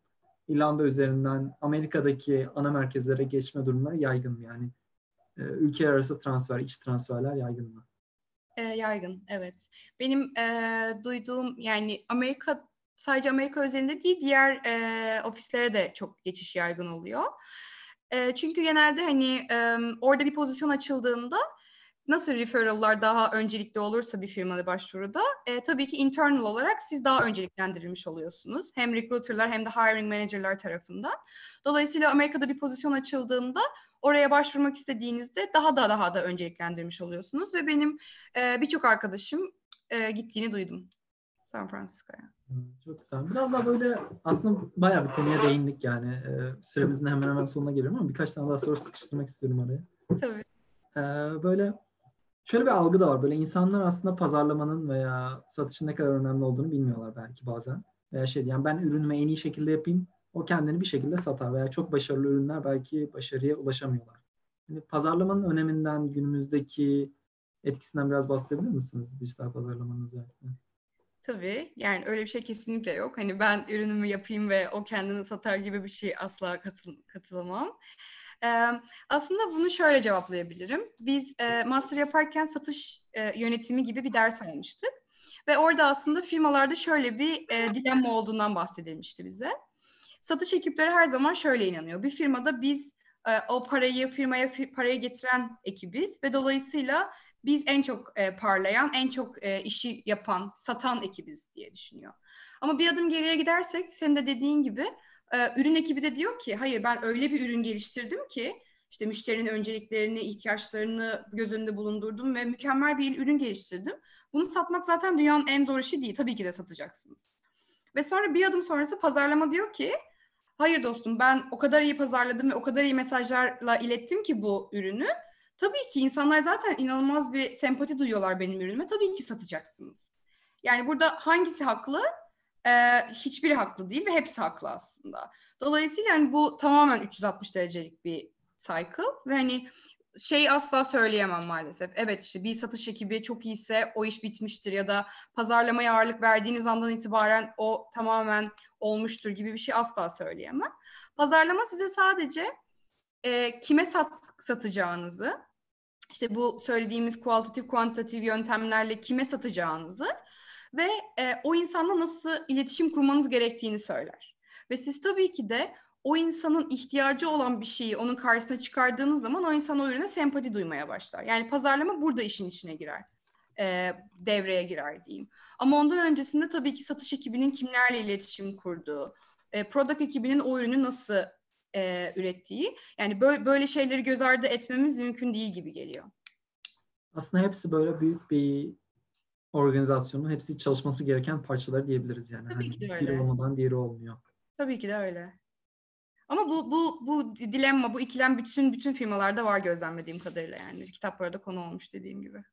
İrlanda üzerinden Amerika'daki ana merkezlere geçme durumları yaygın mı? Yani ülke arası transfer, iç transferler yaygın mı? Yaygın, evet. Benim duyduğum yani sadece Amerika özelinde değil diğer ofislere de çok geçiş yaygın oluyor. Çünkü genelde hani orada bir pozisyon açıldığında nasıl referral'lar daha öncelikli olursa bir firmada başvuruda tabii ki internal olarak siz daha önceliklendirilmiş oluyorsunuz. Hem recruiter'lar hem de hiring manager'lar tarafından. Dolayısıyla Amerika'da bir pozisyon açıldığında oraya başvurmak istediğinizde daha da önceliklendirmiş oluyorsunuz ve benim birçok arkadaşım gittiğini duydum San Francisco'ya. Çok güzel. Biraz daha böyle aslında bayağı bir konuya değindik yani. Süremizin hemen sonuna geliyorum ama birkaç tane daha soru sıkıştırmak istiyorum araya. Tabii. Böyle şöyle bir algı da var. Böyle insanlar aslında pazarlamanın veya satışın ne kadar önemli olduğunu bilmiyorlar belki bazen. Veya şey yani ben ürünümü en iyi şekilde yapayım. O kendini bir şekilde satar veya çok başarılı ürünler belki başarıya ulaşamıyorlar. Yani pazarlamanın öneminden, günümüzdeki etkisinden biraz bahsedebilir misiniz dijital pazarlamanın özellikle? Tabii. Yani öyle bir şey kesinlikle yok. Hani ben ürünümü yapayım ve o kendini satar gibi bir şey asla katılamam. Aslında bunu şöyle cevaplayabilirim. Biz master yaparken satış yönetimi gibi bir ders almıştık. Ve orada aslında firmalarda şöyle bir dilemma olduğundan bahsedilmişti bize. Satış ekipleri her zaman şöyle inanıyor. Bir firmada biz o parayı firmaya getiren ekibiz ve dolayısıyla biz en çok parlayan, en çok işi yapan, satan ekibiz diye düşünüyor. Ama bir adım geriye gidersek senin de dediğin gibi ürün ekibi de diyor ki hayır ben öyle bir ürün geliştirdim ki işte müşterinin önceliklerini, ihtiyaçlarını göz önünde bulundurdum ve mükemmel bir ürün geliştirdim. Bunu satmak zaten dünyanın en zor işi değil. Tabii ki de satacaksınız. Ve sonra bir adım sonrası pazarlama diyor ki hayır dostum ben o kadar iyi pazarladım ve o kadar iyi mesajlarla ilettim ki bu ürünü. Tabii ki insanlar zaten inanılmaz bir sempati duyuyorlar benim ürünüme. Tabii ki satacaksınız. Yani burada hangisi haklı? Hiçbiri haklı değil ve hepsi haklı aslında. Dolayısıyla yani bu tamamen 360 derecelik bir cycle. Ve hani şey asla söyleyemem maalesef. Evet işte bir satış ekibi çok iyiyse o iş bitmiştir ya da pazarlamaya ağırlık verdiğiniz andan itibaren o tamamen olmuştur gibi bir şey asla söyleyemem. Pazarlama size sadece kime satacağınızı, işte bu söylediğimiz kualitatif, kuantitatif yöntemlerle kime satacağınızı ve o insanla nasıl iletişim kurmanız gerektiğini söyler. Ve siz tabii ki de o insanın ihtiyacı olan bir şeyi onun karşısına çıkardığınız zaman o insan o ürüne sempati duymaya başlar. Yani pazarlama burada işin içine girer, devreye girer diyeyim. Ama ondan öncesinde tabii ki satış ekibinin kimlerle iletişim kurduğu, product ekibinin o ürünü nasıl ürettiği, yani böyle şeyleri göz ardı etmemiz mümkün değil gibi geliyor. Aslında hepsi böyle büyük bir organizasyonun hepsi çalışması gereken parçalar diyebiliriz yani. Tabii ki de öyle. Biri olmadan diğeri olmuyor. Tabii ki de öyle. Ama bu dilemma, bu ikilem bütün firmalarda var gözlemlediğim kadarıyla yani. Kitaplarda konu olmuş dediğim gibi.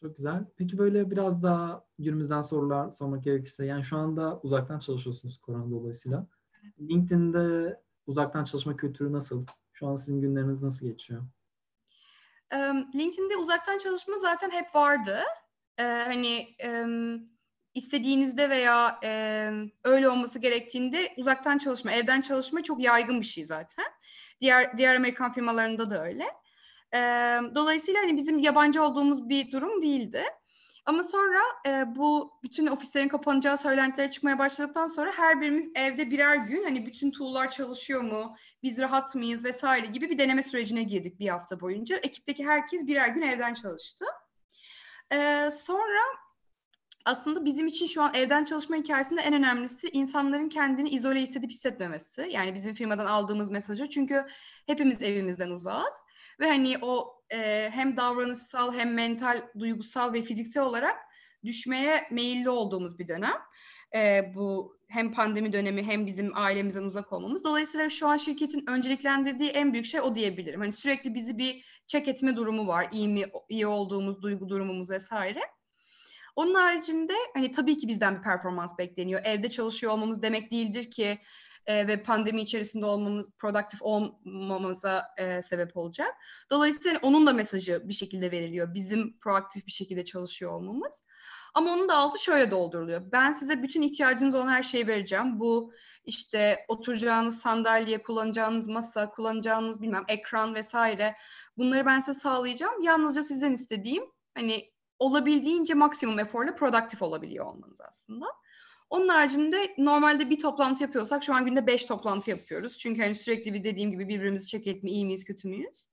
Çok güzel. Peki böyle biraz daha günümüzden sorular sormak gerekirse, yani şu anda uzaktan çalışıyorsunuz korona dolayısıyla. Evet. LinkedIn'de uzaktan çalışma kültürü nasıl? Şu an sizin günleriniz nasıl geçiyor? LinkedIn'de uzaktan çalışma zaten hep vardı. Hani istediğinizde veya öyle olması gerektiğinde uzaktan çalışma, evden çalışma çok yaygın bir şey zaten. Diğer Amerikan firmalarında da öyle. Dolayısıyla hani bizim yabancı olduğumuz bir durum değildi. Ama sonra bu bütün ofislerin kapanacağı söylentileri çıkmaya başladıktan sonra her birimiz evde birer gün hani bütün tool'lar çalışıyor mu, biz rahat mıyız vesaire gibi bir deneme sürecine girdik bir hafta boyunca. Ekipteki herkes birer gün evden çalıştı. Sonra aslında bizim için şu an evden çalışma hikayesinde en önemlisi insanların kendini izole hissedip hissetmemesi. Yani bizim firmadan aldığımız mesajı, çünkü hepimiz evimizden uzağız. Ve hani o hem davranışsal hem mental, duygusal ve fiziksel olarak düşmeye meyilli olduğumuz bir dönem. Bu hem pandemi dönemi hem bizim ailemizden uzak olmamız. Dolayısıyla şu an şirketin önceliklendirdiği en büyük şey o diyebilirim. Hani sürekli bizi bir check etme durumu var. İyi olduğumuz, duygu durumumuz vesaire. Onun haricinde hani tabii ki bizden bir performans bekleniyor. Evde çalışıyor olmamız demek değildir ki ve pandemi içerisinde olmamız, produktif olmamamıza sebep olacak. Dolayısıyla onun da mesajı bir şekilde veriliyor. Bizim proaktif bir şekilde çalışıyor olmamız. Ama onun da altı şöyle dolduruluyor. Ben size bütün ihtiyacınız olan her şeyi vereceğim. Bu işte oturacağınız sandalye, kullanacağınız masa, kullanacağınız bilmem ekran vesaire. Bunları ben size sağlayacağım. Yalnızca sizden istediğim hani olabildiğince maksimum eforla produktif olabiliyor olmanız aslında. Onun haricinde normalde bir toplantı yapıyorsak şu an günde 5 toplantı yapıyoruz. Çünkü hani sürekli bir dediğim gibi birbirimizi check etme, iyi miyiz, kötü müyüz?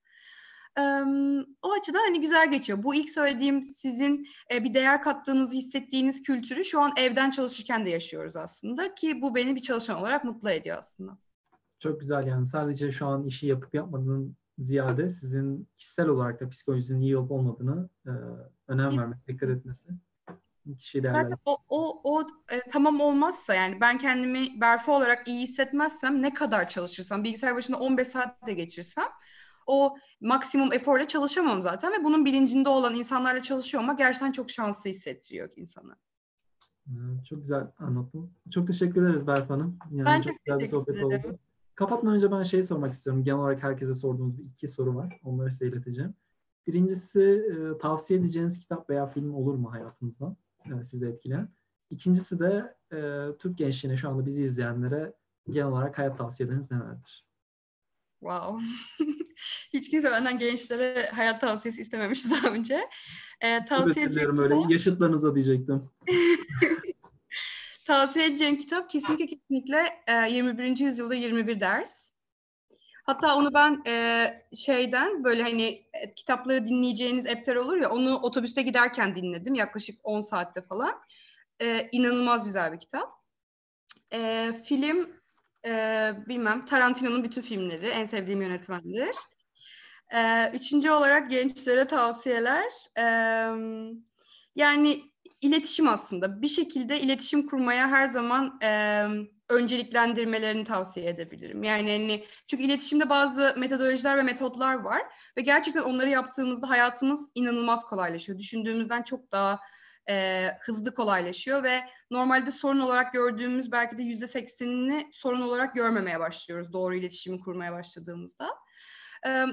O açıdan hani güzel geçiyor. Bu ilk söylediğim sizin bir değer kattığınızı hissettiğiniz kültürü şu an evden çalışırken de yaşıyoruz aslında. Ki bu beni bir çalışan olarak mutlu ediyor aslında. Çok güzel, yani sadece şu an işi yapıp yapmadığın ziyade sizin kişisel olarak da psikolojinin iyi olup olmadığını önem vermek, dikkat etmesi. Zaten tamam olmazsa, yani ben kendimi Berfu olarak iyi hissetmezsem, ne kadar çalışırsam, bilgisayar başında 15 saat de geçirsem o maksimum eforla çalışamam zaten ve bunun bilincinde olan insanlarla çalışıyor olmak gerçekten çok şanslı hissettiriyor insanı. Çok güzel anlattınız. Çok teşekkür ederiz Berfu Hanım. Yani ben çok güzel bir sohbet oldu. Kapatmadan önce ben şeyi sormak istiyorum. Genel olarak herkese sorduğumuz iki soru var. Onları size ileteceğim. Birincisi, tavsiye edeceğiniz kitap veya film olur mu hayatınızdan? Yani sizi etkileyen. İkincisi de Türk gençliğine, şu anda bizi izleyenlere genel olarak hayat tavsiyeleriniz nelerdir? Wow. Hiç kimse benden gençlere hayat tavsiyesi istememişti daha önce. Tavsiye edeceğim öyle kitap... yaşıtlarınıza diyecektim. Tavsiye edeceğim kitap kesinlikle 21. Yüzyılda 21 Ders. Hatta onu ben şeyden, böyle hani kitapları dinleyeceğiniz app'ler olur ya, onu otobüste giderken dinledim yaklaşık 10 saatte falan. İnanılmaz güzel bir kitap. Film, bilmem, Tarantino'nun bütün filmleri, en sevdiğim yönetmendir. Üçüncü olarak gençlere tavsiyeler. Yani iletişim aslında. Bir şekilde iletişim kurmaya her zaman... önceliklendirmelerini tavsiye edebilirim. Yani hani, çünkü iletişimde bazı metodolojiler ve metotlar var ve gerçekten onları yaptığımızda hayatımız inanılmaz kolaylaşıyor. Düşündüğümüzden çok daha hızlı kolaylaşıyor ve normalde sorun olarak gördüğümüz belki de %80'ini sorun olarak görmemeye başlıyoruz doğru iletişimi kurmaya başladığımızda.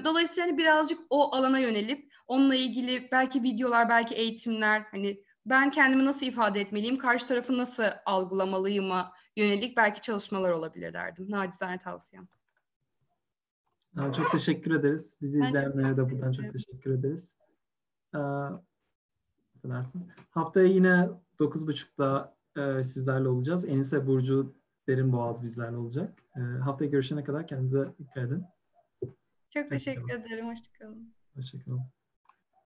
Dolayısıyla hani birazcık o alana yönelip onunla ilgili belki videolar, belki eğitimler, hani ben kendimi nasıl ifade etmeliyim, karşı tarafı nasıl algılamalıyım'a yönelik belki çalışmalar olabilir derdim. Nacizane tavsiyem. Çok teşekkür ederiz. Bizi izleyenlere de buradan çok teşekkür ederiz. Haftaya yine 9.30'da sizlerle olacağız. Enise, Burcu, Derinboğaz bizlerle olacak. Haftaya görüşene kadar kendinize dikkat edin. Çok teşekkür ederim. Hoşçakalın. Hoşçakalın.